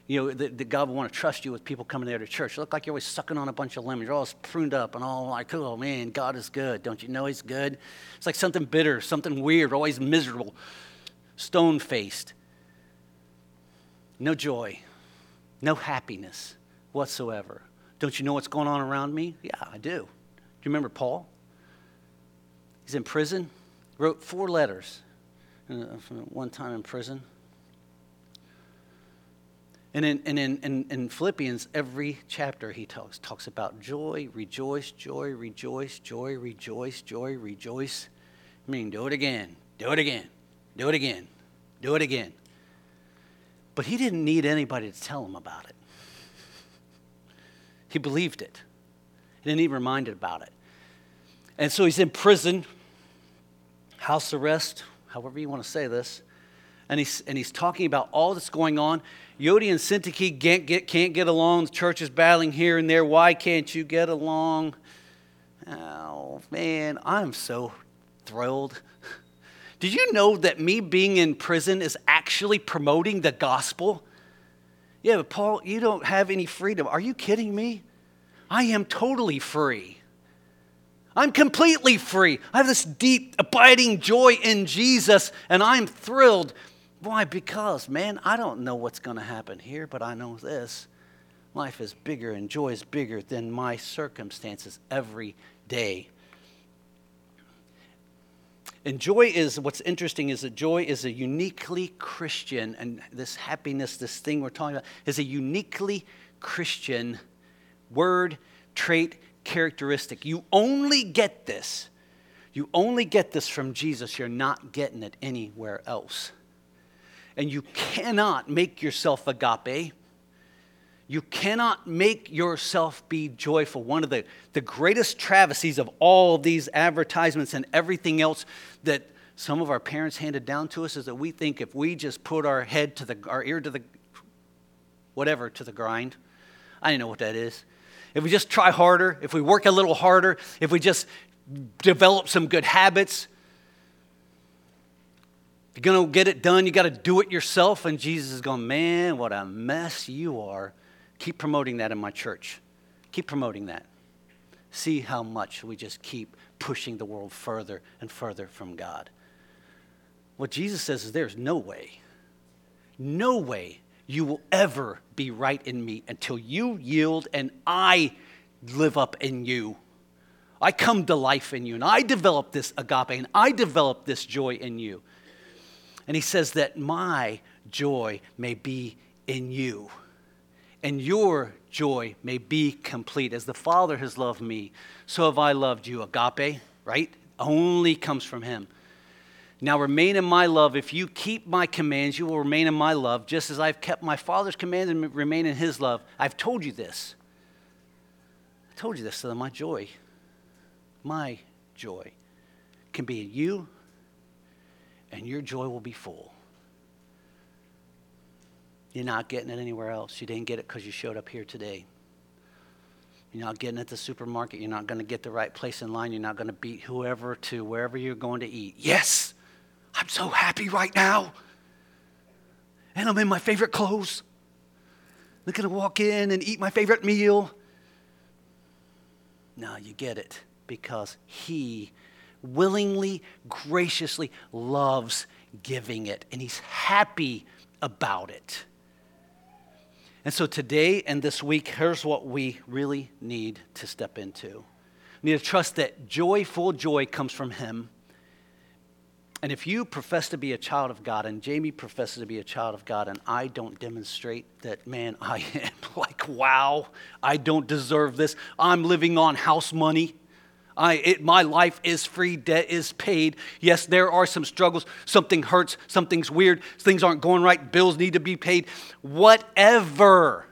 you know, that God would want to trust you with people coming there to church. You look like you're always sucking on a bunch of lemons. You're all pruned up and all like, oh, man, God is good. Don't you know he's good? It's like something bitter, something weird, always miserable, stone-faced. No joy, no happiness whatsoever. Don't you know what's going on around me? Yeah, I do. Do you remember Paul? He's in prison, wrote four letters from one time in prison. And in, and in, in, in Philippians, every chapter he talks talks about joy, rejoice, joy, rejoice, joy, rejoice, joy, rejoice. I mean, do it again, do it again, do it again, do it again. But he didn't need anybody to tell him about it. He believed it. He didn't even reminded about it. And so he's in prison, house arrest, however you want to say this. And he's, and he's talking about all that's going on. Yodi and Syntyche can't get, can't get along. The church is battling here and there. Why can't you get along? Oh, man, I'm so thrilled Did you know that me being in prison is actually promoting the gospel? Yeah, but Paul, you don't have any freedom. Are you kidding me? I am totally free. I'm completely free. I have this deep, abiding joy in Jesus, and I'm thrilled. Why? Because, man, I don't know what's going to happen here, but I know this. Life is bigger and joy is bigger than my circumstances every day. And joy is, what's interesting is that joy is a uniquely Christian, and this happiness, this thing we're talking about, is a uniquely Christian word, trait, characteristic. You only get this. You only get this from Jesus. You're not getting it anywhere else. And you cannot make yourself agape. You cannot make yourself be joyful. One of the, the greatest travesties of all of these advertisements and everything else that some of our parents handed down to us is that we think if we just put our head to the, our ear to the, whatever, to the grind. I don't know what that is. If we just try harder, if we work a little harder, if we just develop some good habits, if you're going to get it done, you got to do it yourself. And Jesus is going, man, what a mess you are. Keep promoting that in my church. Keep promoting that. See how much we just keep pushing the world further and further from God. What Jesus says is there's no way, no way you will ever be right in me until you yield and I live up in you. I come to life in you, and I develop this agape, and I develop this joy in you. And he says that my joy may be in you, and your joy may be complete. As the Father has loved me, so have I loved you. Agape, right? Only comes from him. Now remain in my love. If you keep my commands, you will remain in my love, just as I've kept my Father's command and remain in his love. I've told you this. I told you this so that my joy, my joy can be in you, and your joy will be full. You're not getting it anywhere else. You didn't get it because you showed up here today. You're not getting it at the supermarket. You're not going to get the right place in line. You're not going to beat whoever to wherever you're going to eat. Yes, I'm so happy right now. And I'm in my favorite clothes. I'm going to walk in and eat my favorite meal. No, you get it because he willingly, graciously loves giving it. And he's happy about it. And so today and this week, here's what we really need to step into. We need to trust that joyful joy comes from him. And if you profess to be a child of God, and Jamie professes to be a child of God, and I don't demonstrate that, man, I am like, wow, I don't deserve this. I'm living on house money. I, it, my life is free, debt is paid. Yes, there are some struggles. Something hurts. Something's weird. Things aren't going right. Bills need to be paid. Whatever.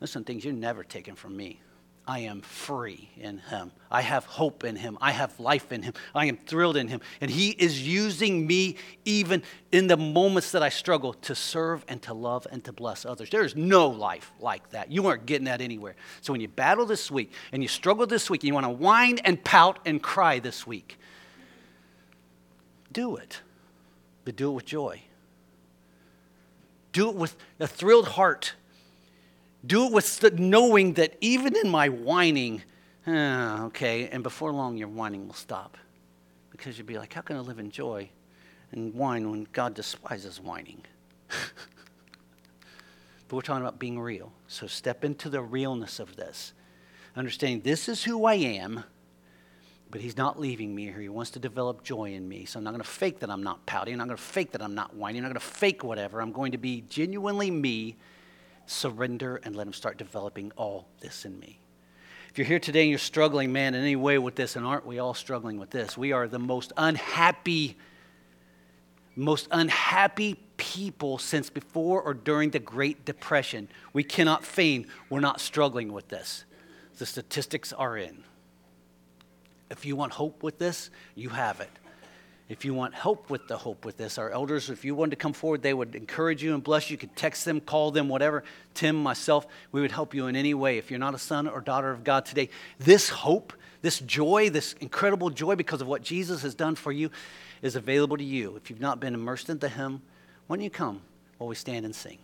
Those are some things you're never taking from me. I am free in him. I have hope in him. I have life in him. I am thrilled in him. And he is using me even in the moments that I struggle to serve and to love and to bless others. There is no life like that. You aren't getting that anywhere. So when you battle this week and you struggle this week and you want to whine and pout and cry this week, do it. But do it with joy. Do it with a thrilled heart. Do it with the knowing that even in my whining, ah, okay, and before long your whining will stop. Because you'll be like, how can I live in joy and whine when God despises whining? But we're talking about being real. So step into the realness of this. Understanding this is who I am, but he's not leaving me here. He wants to develop joy in me. So I'm not going to fake that I'm not pouting. I'm not going to fake that I'm not whining. I'm not going to fake whatever. I'm going to be genuinely me. Surrender and let him start developing all this in me. If you're here today and you're struggling, man, in any way with this, and aren't we all struggling with this? We are the most unhappy, most unhappy people since before or during the Great Depression. We cannot feign we're not struggling with this. The statistics are in. If you want hope with this, you have it. If you want help with the hope with this, our elders, if you wanted to come forward, they would encourage you and bless you. You could text them, call them, whatever. Tim, myself, we would help you in any way. If you're not a son or daughter of God today, this hope, this joy, this incredible joy because of what Jesus has done for you is available to you. If you've not been immersed into him, why don't you come while we stand and sing.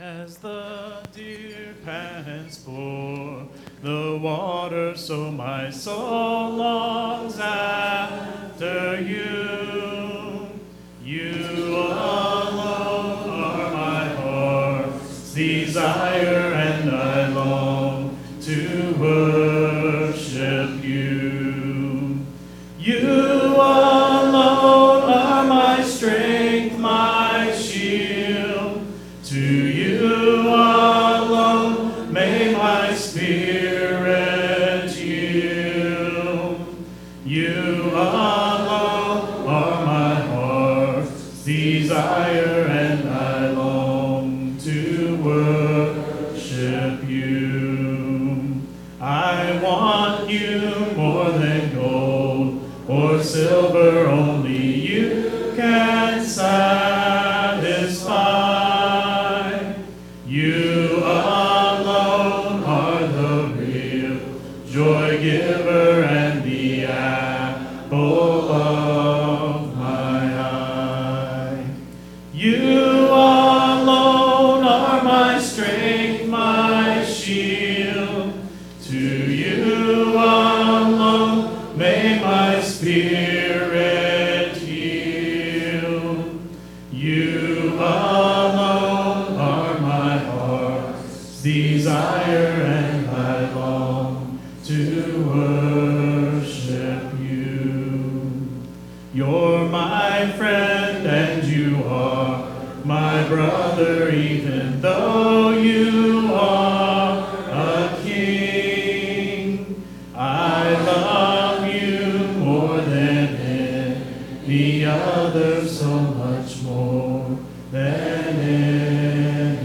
As the deer pants for the water, so my soul longs after you. You alone are my heart's desire, and I long to worship you. You alone are my strength, my shield. To alone, may my spirit yield. You alone are my heart's desire, and I long to worship you. I want you more than gold or silver, only you can satisfy. Even though you are a king, I love you more than any other, so much more than anything.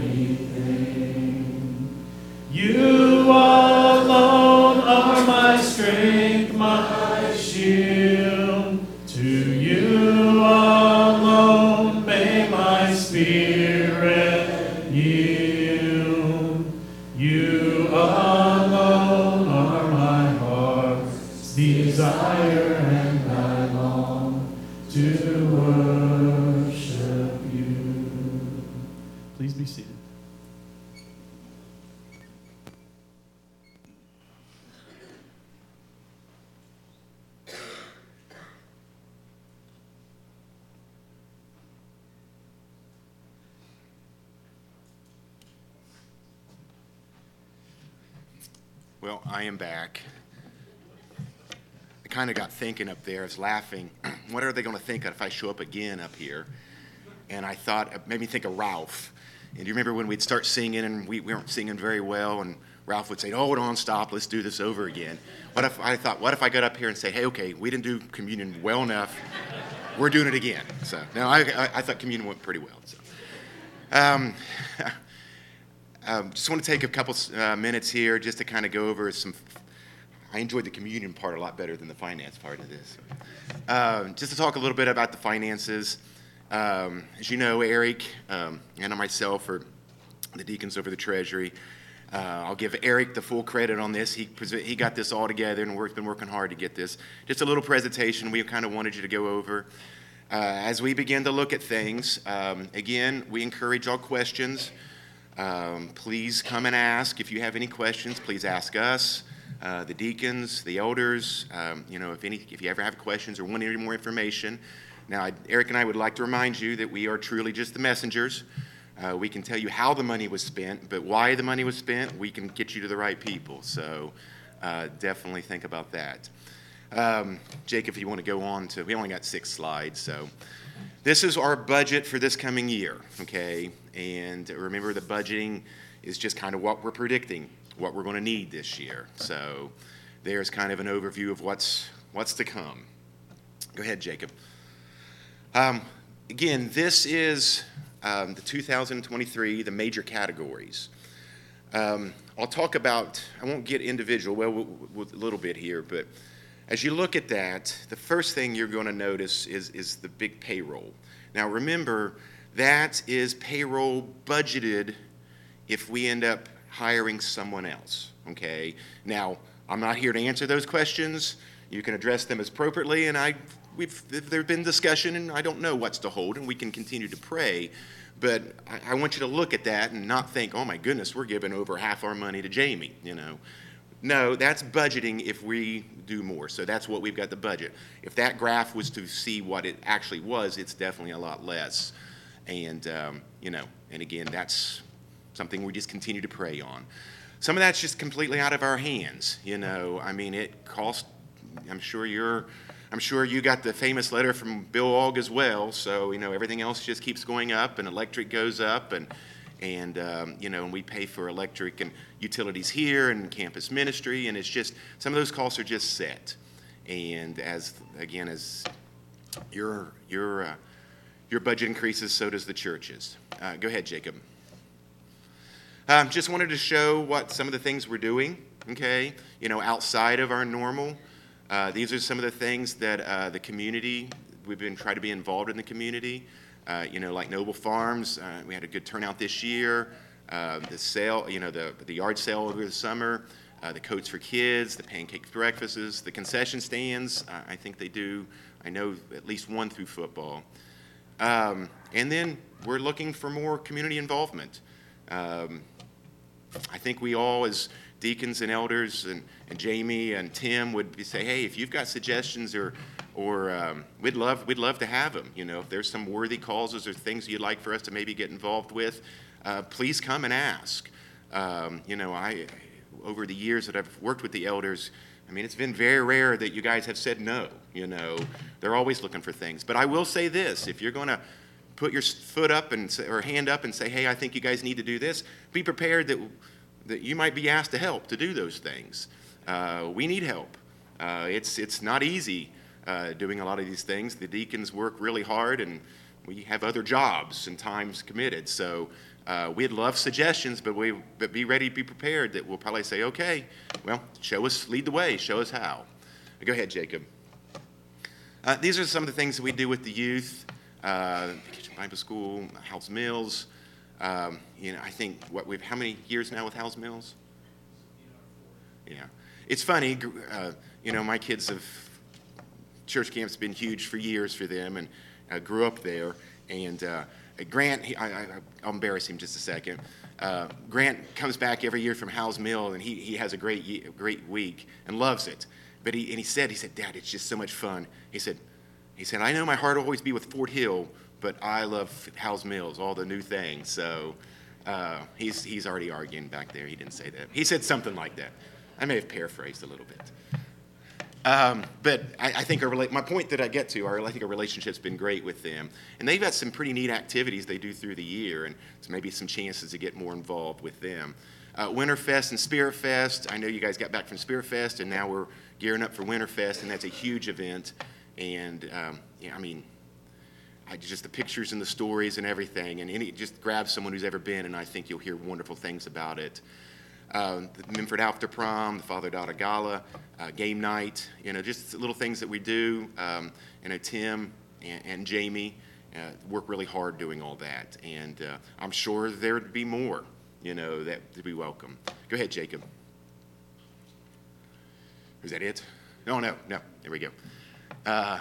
You alone are my strength, my shield. To you alone may my spirit. And I long to worship you. Please be seated. Well, I am back. Kind of got thinking up there, I was laughing, what are they going to think if I show up again up here? And I thought, it made me think of Ralph. And you remember when we'd start singing and we, we weren't singing very well, and Ralph would say, oh, don't stop, let's do this over again. What if I thought, what if I got up here and say, hey, okay, we didn't do communion well enough, we're doing it again. So, no, I, I, I thought communion went pretty well. So, um, um, just want to take a couple uh, minutes here just to kind of go over some I enjoyed the communion part a lot better than the finance part of this. Um, just to talk a little bit about the finances. Um, as you know, Eric um, and myself are the deacons over the treasury. Uh, I'll give Eric the full credit on this. He he got this all together and worked, been working hard to get this. Just a little presentation we kind of wanted you to go over. Uh, as we begin to look at things, um, again, we encourage all questions. Um, please come and ask. If you have any questions, please ask us. Uh, the deacons, the elders, um, you know, if any, if you ever have questions or want any more information. Now, I, Eric and I would like to remind you that we are truly just the messengers. Uh, we can tell you how the money was spent, but why the money was spent, we can get you to the right people. So uh, definitely think about that. Um, Jacob, if you want to go on to, we only got six slides. So this is our budget for this coming year, okay? And remember, the budgeting is just kind of what we're predicting, what we're going to need this year. So there's kind of an overview of what's what's to come. Go ahead, Jacob. Um, again, this is um, the two thousand twenty-three, the major categories. Um, I'll talk about, I won't get individual, well, we'll, we'll, a little bit here, but As you look at that, the first thing you're going to notice is, is the big payroll. Now remember, that is payroll budgeted if we end up hiring someone else, okay? Now, I'm not here to answer those questions. You can address them as appropriately, and I, we've, there's been discussion, and I don't know what's to hold, and we can continue to pray, but I, I want you to look at that and not think, oh my goodness, we're giving over half our money to Jamie, you know? No, that's budgeting if we do more. So that's what we've got the budget. If that graph was to see what it actually was, it's definitely a lot less. And, um, you know, and again, that's something we just continue to pray on. Some of that's just completely out of our hands. You know, I mean, it cost, I'm sure you're, I'm sure you got the famous letter from Bill Aug as well. So, you know, everything else just keeps going up, and electric goes up, and And, um, you know, and we pay for electric and utilities here and campus ministry. And it's just, some of those costs are just set. And as, again, as your your uh, your budget increases, so does the church's. Uh, go ahead, Jacob. Um, just wanted to show what some of the things we're doing, okay, you know, outside of our normal. Uh, these are some of the things that uh, the community, we've been trying to be involved in the community. Uh, you know, like Noble Farms, uh, we had a good turnout this year. Uh, the sale, you know, the, the yard sale over the summer, uh, the coats for kids, the pancake breakfasts, the concession stands. Uh, I think they do, I know, at least one through football. Um, and then we're looking for more community involvement. Um, I think we all, as deacons and elders, and, and Jamie and Tim would be say, hey, if you've got suggestions or or um, we'd love we'd love to have them. You know, if there's some worthy causes or things you'd like for us to maybe get involved with, uh, please come and ask. Um, you know, I over the years that I've worked with the elders, I mean, it's been very rare that you guys have said no. You know, they're always looking for things. But I will say this: if you're going to put your foot up and say, or hand up and say, hey, I think you guys need to do this, be prepared that that you might be asked to help to do those things. Uh, we need help. Uh, it's it's not easy. Uh, doing a lot of these things. The deacons work really hard, and we have other jobs and times committed. So uh, we'd love suggestions, but we but be ready, be prepared that we'll probably say, okay, well, show us, lead the way, show us how. Go ahead, Jacob. Uh, these are some of the things that we do with the youth, uh, Vacation Bible School, Howes Mills. Um, you know, I think what we've, how many years now with Howes Mills? Yeah, it's funny. Uh, you know, my kids have. Church camp's been huge for years for them, and I grew up there. And uh, Grant, he, I, I, I'll embarrass him just a second. Uh, Grant comes back every year from Howes Mill, and he, he has a great year, great week and loves it. But he and he said he said, Dad, it's just so much fun. He said, he said, I know my heart will always be with Fort Hill, but I love Howes Mills, all the new things. So uh, he's he's already arguing back there. He didn't say that. He said something like that. I may have paraphrased a little bit. Um, but I, I think our, my point that I get to, our, I think our relationship's been great with them. And they've got some pretty neat activities they do through the year, and so maybe some chances to get more involved with them. Uh, Winterfest and Spirit Fest, I know you guys got back from Spirit Fest, and now we're gearing up for Winterfest, and that's a huge event. And, um, yeah, I mean, I, just the pictures and the stories and everything, and any, just grab someone who's ever been, and I think you'll hear wonderful things about it. Uh, the Minford After Prom, the Father-Daughter Gala, uh, game night, you know, just little things that we do. Um, you know, Tim and, and Jamie uh, work really hard doing all that. And uh, I'm sure there would be more, you know, that would be welcome. Go ahead, Jacob. Is that it? No, no, no. There we go. Uh,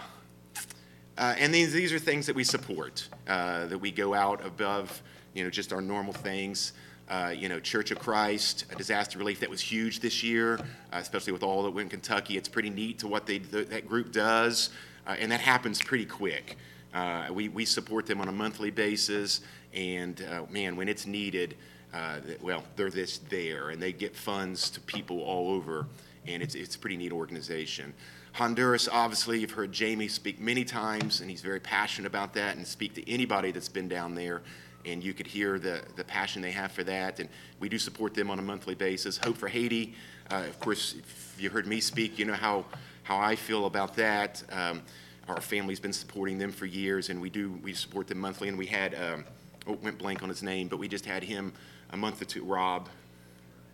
uh, and these, these are things that we support, uh, that we go out above, you know, just our normal things. Uh, you know, Church of Christ, a disaster relief that was huge this year, uh, especially with all that went in Kentucky. It's pretty neat to what they, th- that group does, uh, and that happens pretty quick. Uh, we, we support them on a monthly basis, and, uh, man, when it's needed, uh, well, they're this there, and they get funds to people all over, and it's, it's a pretty neat organization. Honduras, obviously, you've heard Jamie speak many times, and he's very passionate about that, and speak to anybody that's been down there. And you could hear the, the passion they have for that. And we do support them on a monthly basis. Hope for Haiti, uh, of course, if you heard me speak, you know how, how I feel about that. Um, our family's been supporting them for years, and we do we support them monthly. And we had, um, oh, went blank on his name, but we just had him a month or two, Rob.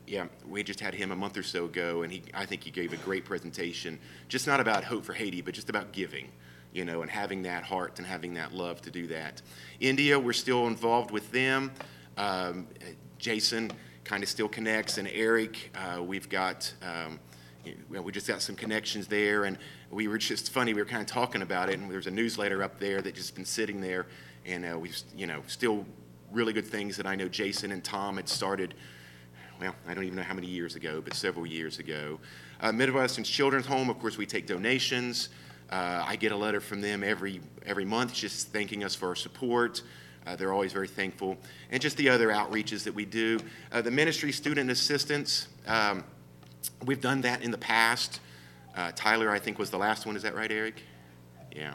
Yeah, we just had him a month or so ago, and he I think he gave a great presentation, just not about Hope for Haiti, but just about giving, you know, and having that heart and having that love to do that. India, we're still involved with them. Um, Jason kind of still connects, and Eric, uh, we've got, um, we just got some connections there, and we were just funny, we were kind of talking about it, and there's a newsletter up there that just been sitting there, and uh, we've, you know, still really good things that I know Jason and Tom had started. Well, I don't even know how many years ago, but several years ago. Uh, Midwest Children's Home, of course, we take donations. Uh, I get a letter from them every every month just thanking us for our support. Uh, they're always very thankful. And just the other outreaches that we do. Uh, the ministry student assistance, um, we've done that in the past. Uh, Tyler, I think, was the last one. Is that right, Eric? Yeah.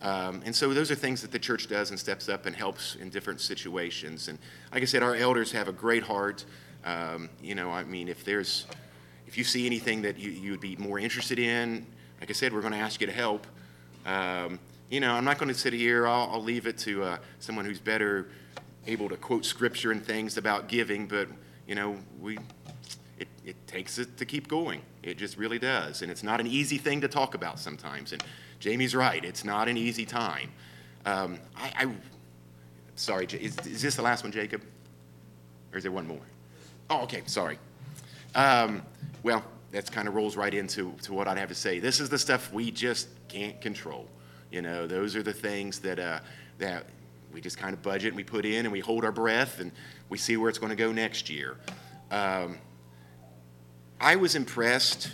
Um, and so those are things that the church does and steps up and helps in different situations. And like I said, our elders have a great heart. Um, you know, I mean, if there's, if you see anything that you, you'd be more interested in, like I said, we're going to ask you to help. Um, you know, I'm not going to sit here. I'll, I'll leave it to uh, someone who's better able to quote scripture and things about giving. But, you know, we it, it takes it to keep going. It just really does. And it's not an easy thing to talk about sometimes. And Jamie's right. It's not an easy time. Um, I, I sorry, is, is this the last one, Jacob? Or is there one more? Oh, okay, sorry. Um, well, that kind of rolls right into to what I'd have to say. This is the stuff we just can't control. You know, those are the things that uh, that we just kind of budget and we put in and we hold our breath and we see where it's going to go next year. Um, I was impressed,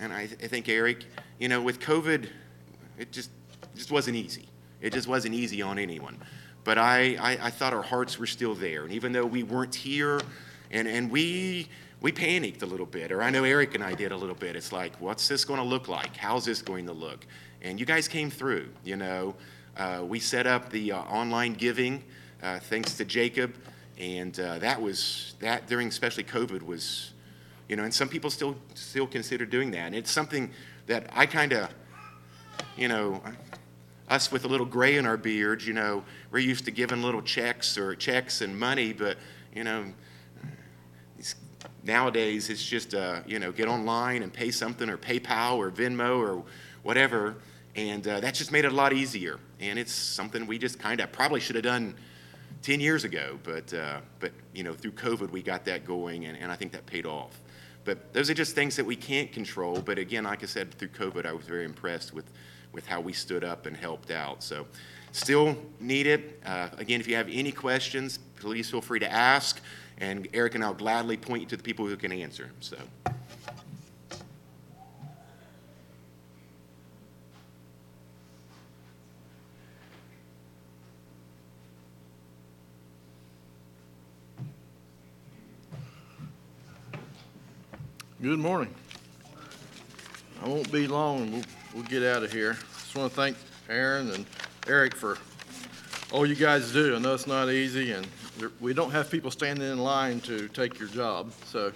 and I, th- I think, Eric, you know, with COVID, it just it just wasn't easy. It just wasn't easy on anyone. But I, I, I thought our hearts were still there. And even though we weren't here, And and we we panicked a little bit, or I know Eric and I did a little bit. It's like, what's this going to look like? How's this going to look? And you guys came through, you know. Uh, we set up the uh, online giving, uh, thanks to Jacob, and uh, that was that during especially COVID was, you know. And some people still still consider doing that. And it's something that I kind of, you know, us with a little gray in our beards, you know, we're used to giving little checks or checks and money, but you know. Nowadays, it's just, uh, you know, get online and pay something or PayPal or Venmo or whatever. And uh, that's just made it a lot easier. And it's something we just kind of probably should have done ten years ago. But, uh, but you know, through COVID, we got that going, and, and I think that paid off. But those are just things that we can't control. But again, like I said, through COVID, I was very impressed with, with how we stood up and helped out. So still need it. Uh, again, if you have any questions, please feel free to ask. And Eric and I will gladly point you to the people who can answer. So, good morning. I won't be long. We'll, we'll get out of here. Just want to thank Aaron and Eric for all you guys do. I know it's not easy, and we don't have people standing in line to take your job, so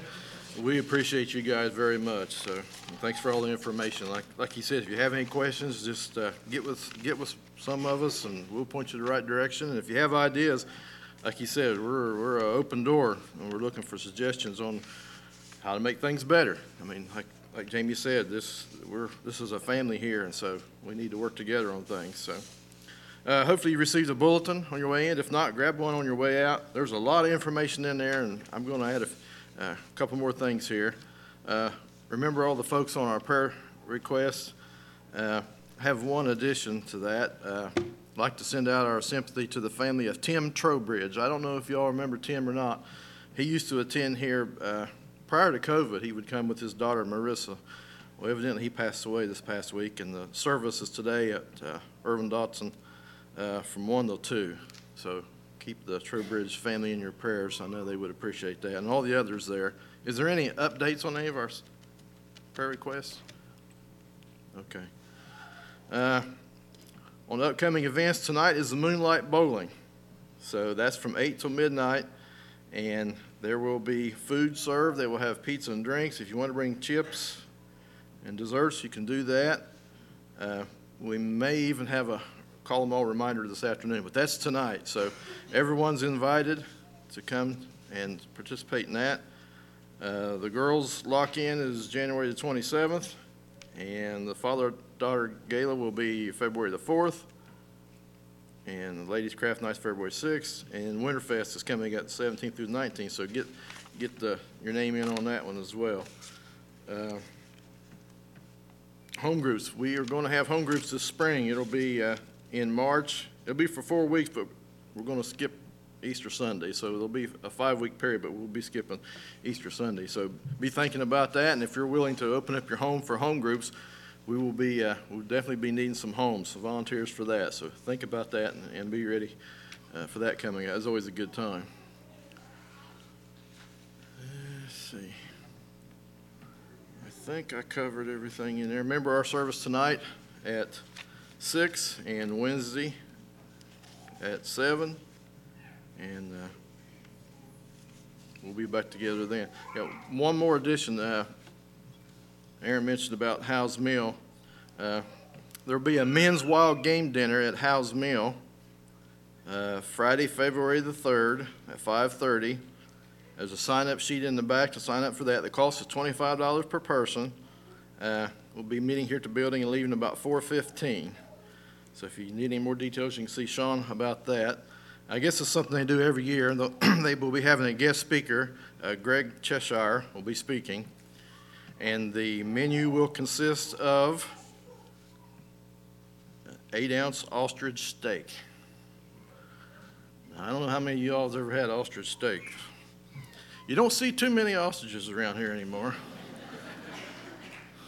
we appreciate you guys very much. So thanks for all the information. Like like he said, if you have any questions, just uh, get with get with some of us, and we'll point you the right direction. And if you have ideas, like he said, we're we're an open door, and we're looking for suggestions on how to make things better. I mean, like like Jamie said, this we're this is a family here, and so we need to work together on things. So. Uh, hopefully you received a bulletin on your way in. If not, grab one on your way out. There's a lot of information in there, and I'm going to add a uh, couple more things here. Uh, remember all the folks on our prayer requests. Uh, have one addition to that. Uh, I'd like to send out our sympathy to the family of Tim Trowbridge. I don't know if you all remember Tim or not. He used to attend here uh, prior to COVID. He would come with his daughter, Marissa. Well, evidently he passed away this past week, and the service is today at uh, Irvin Dodson. Uh, from one to two. So keep the Trowbridge family in your prayers. I know they would appreciate that. And all the others there. Is there any updates on any of our prayer requests? Okay. Uh, on the upcoming events, tonight is the Moonlight Bowling. So that's from eight till midnight. And there will be food served. They will have pizza and drinks. If you want to bring chips and desserts, you can do that. Uh, we may even have a call them all reminder this afternoon, but that's tonight. So everyone's invited to come and participate in that. Uh, the girls' lock-in is January the twenty-seventh, and the father-daughter gala will be February the fourth, and the ladies' craft night's February sixth, and Winterfest is coming up the seventeenth through the nineteenth, so get get the, your name in on that one as well. Uh, home groups. We are going to have home groups this spring. It'll be uh, in March. It'll be for four weeks, but we're going to skip Easter Sunday, so there'll be a five-week period, but we'll be skipping Easter Sunday. So be thinking about that, and if you're willing to open up your home for home groups, we will be uh, we'll definitely be needing some homes, so volunteers for that. So think about that and, and be ready uh, for that coming up. It's always a good time. Let's see. I think I covered everything in there. Remember our service tonight at six and Wednesday at seven. And uh, we'll be back together then. Yeah, one more addition. Uh, Aaron mentioned about Howes Mill. Uh, there will be a men's wild game dinner at Howes Mill uh, Friday, February the third at five thirty. There's a sign-up sheet in the back to sign up for that. The cost is twenty-five dollars per person. Uh, we'll be meeting here at the building and leaving about four fifteen. So if you need any more details, you can see Sean about that. I guess it's something they do every year. They will be having a guest speaker. Uh, Greg Cheshire will be speaking. And the menu will consist of eight-ounce ostrich steak. Now, I don't know how many of y'all have ever had ostrich steak. You don't see too many ostriches around here anymore.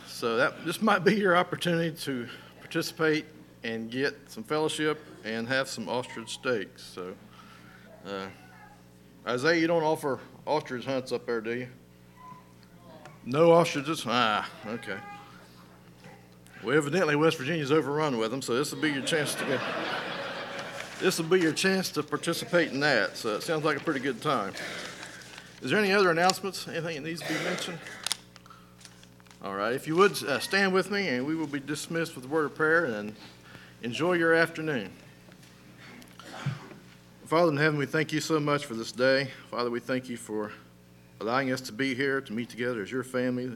So that this might be your opportunity to participate and get some fellowship and have some ostrich steaks. So, uh, Isaiah, you don't offer ostrich hunts up there, do you? No ostriches? Ah, okay. Well, evidently West Virginia's overrun with them, so this will be your chance to get, this will be your chance to participate in that. So it sounds like a pretty good time. Is there any other announcements? Anything that needs to be mentioned? All right. If you would uh, stand with me, and we will be dismissed with a word of prayer and. Enjoy your afternoon. Father in heaven, we thank you so much for this day. Father, we thank you for allowing us to be here, to meet together as your family,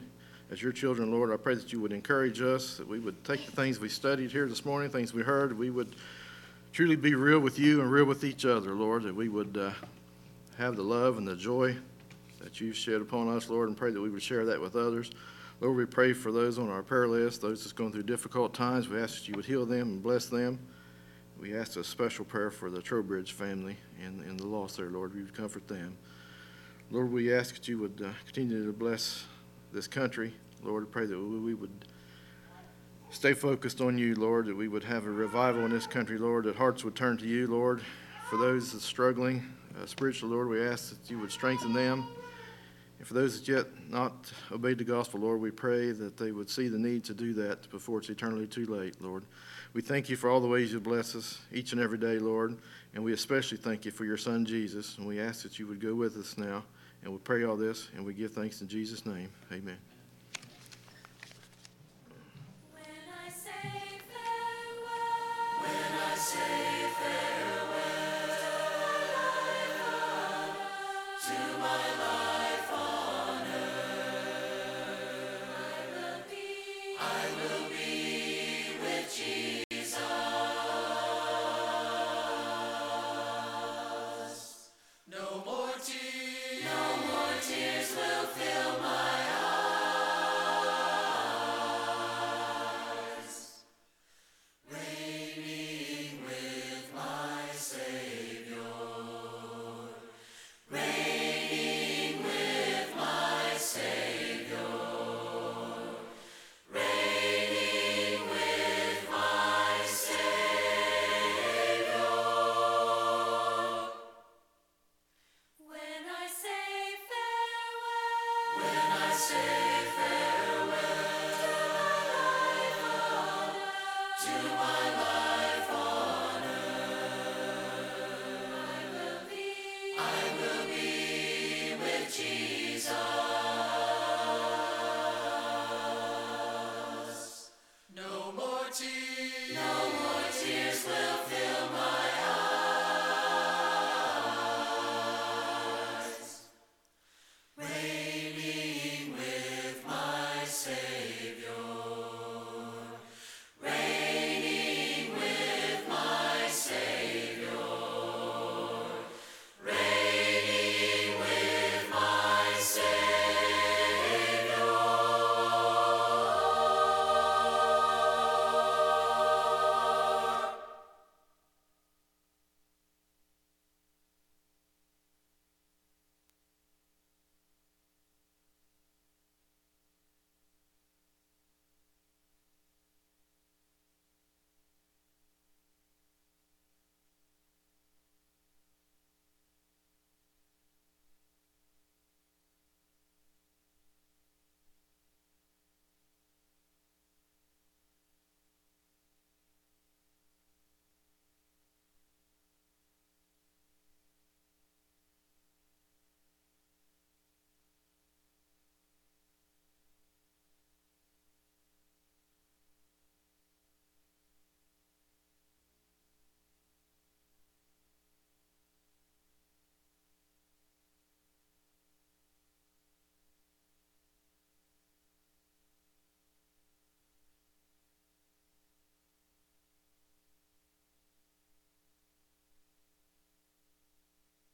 as your children, Lord. I pray that you would encourage us, that we would take the things we studied here this morning, things we heard, we would truly be real with you and real with each other, Lord, that we would uh, have the love and the joy that you've shed upon us, Lord, and pray that we would share that with others. Lord, we pray for those on our prayer list, those that's going through difficult times. We ask that you would heal them and bless them. We ask a special prayer for the Trowbridge family and, and the lost there, Lord. We would comfort them. Lord, we ask that you would uh, continue to bless this country. Lord, we pray that we, we would stay focused on you, Lord, that we would have a revival in this country, Lord, that hearts would turn to you, Lord. For those that's struggling uh, spiritually, Lord, we ask that you would strengthen them. And for those that yet not obeyed the gospel, Lord, we pray that they would see the need to do that before it's eternally too late, Lord. We thank you for all the ways you bless us each and every day, Lord. And we especially thank you for your son, Jesus. And we ask that you would go with us now. And we pray all this, and we give thanks in Jesus' name. Amen.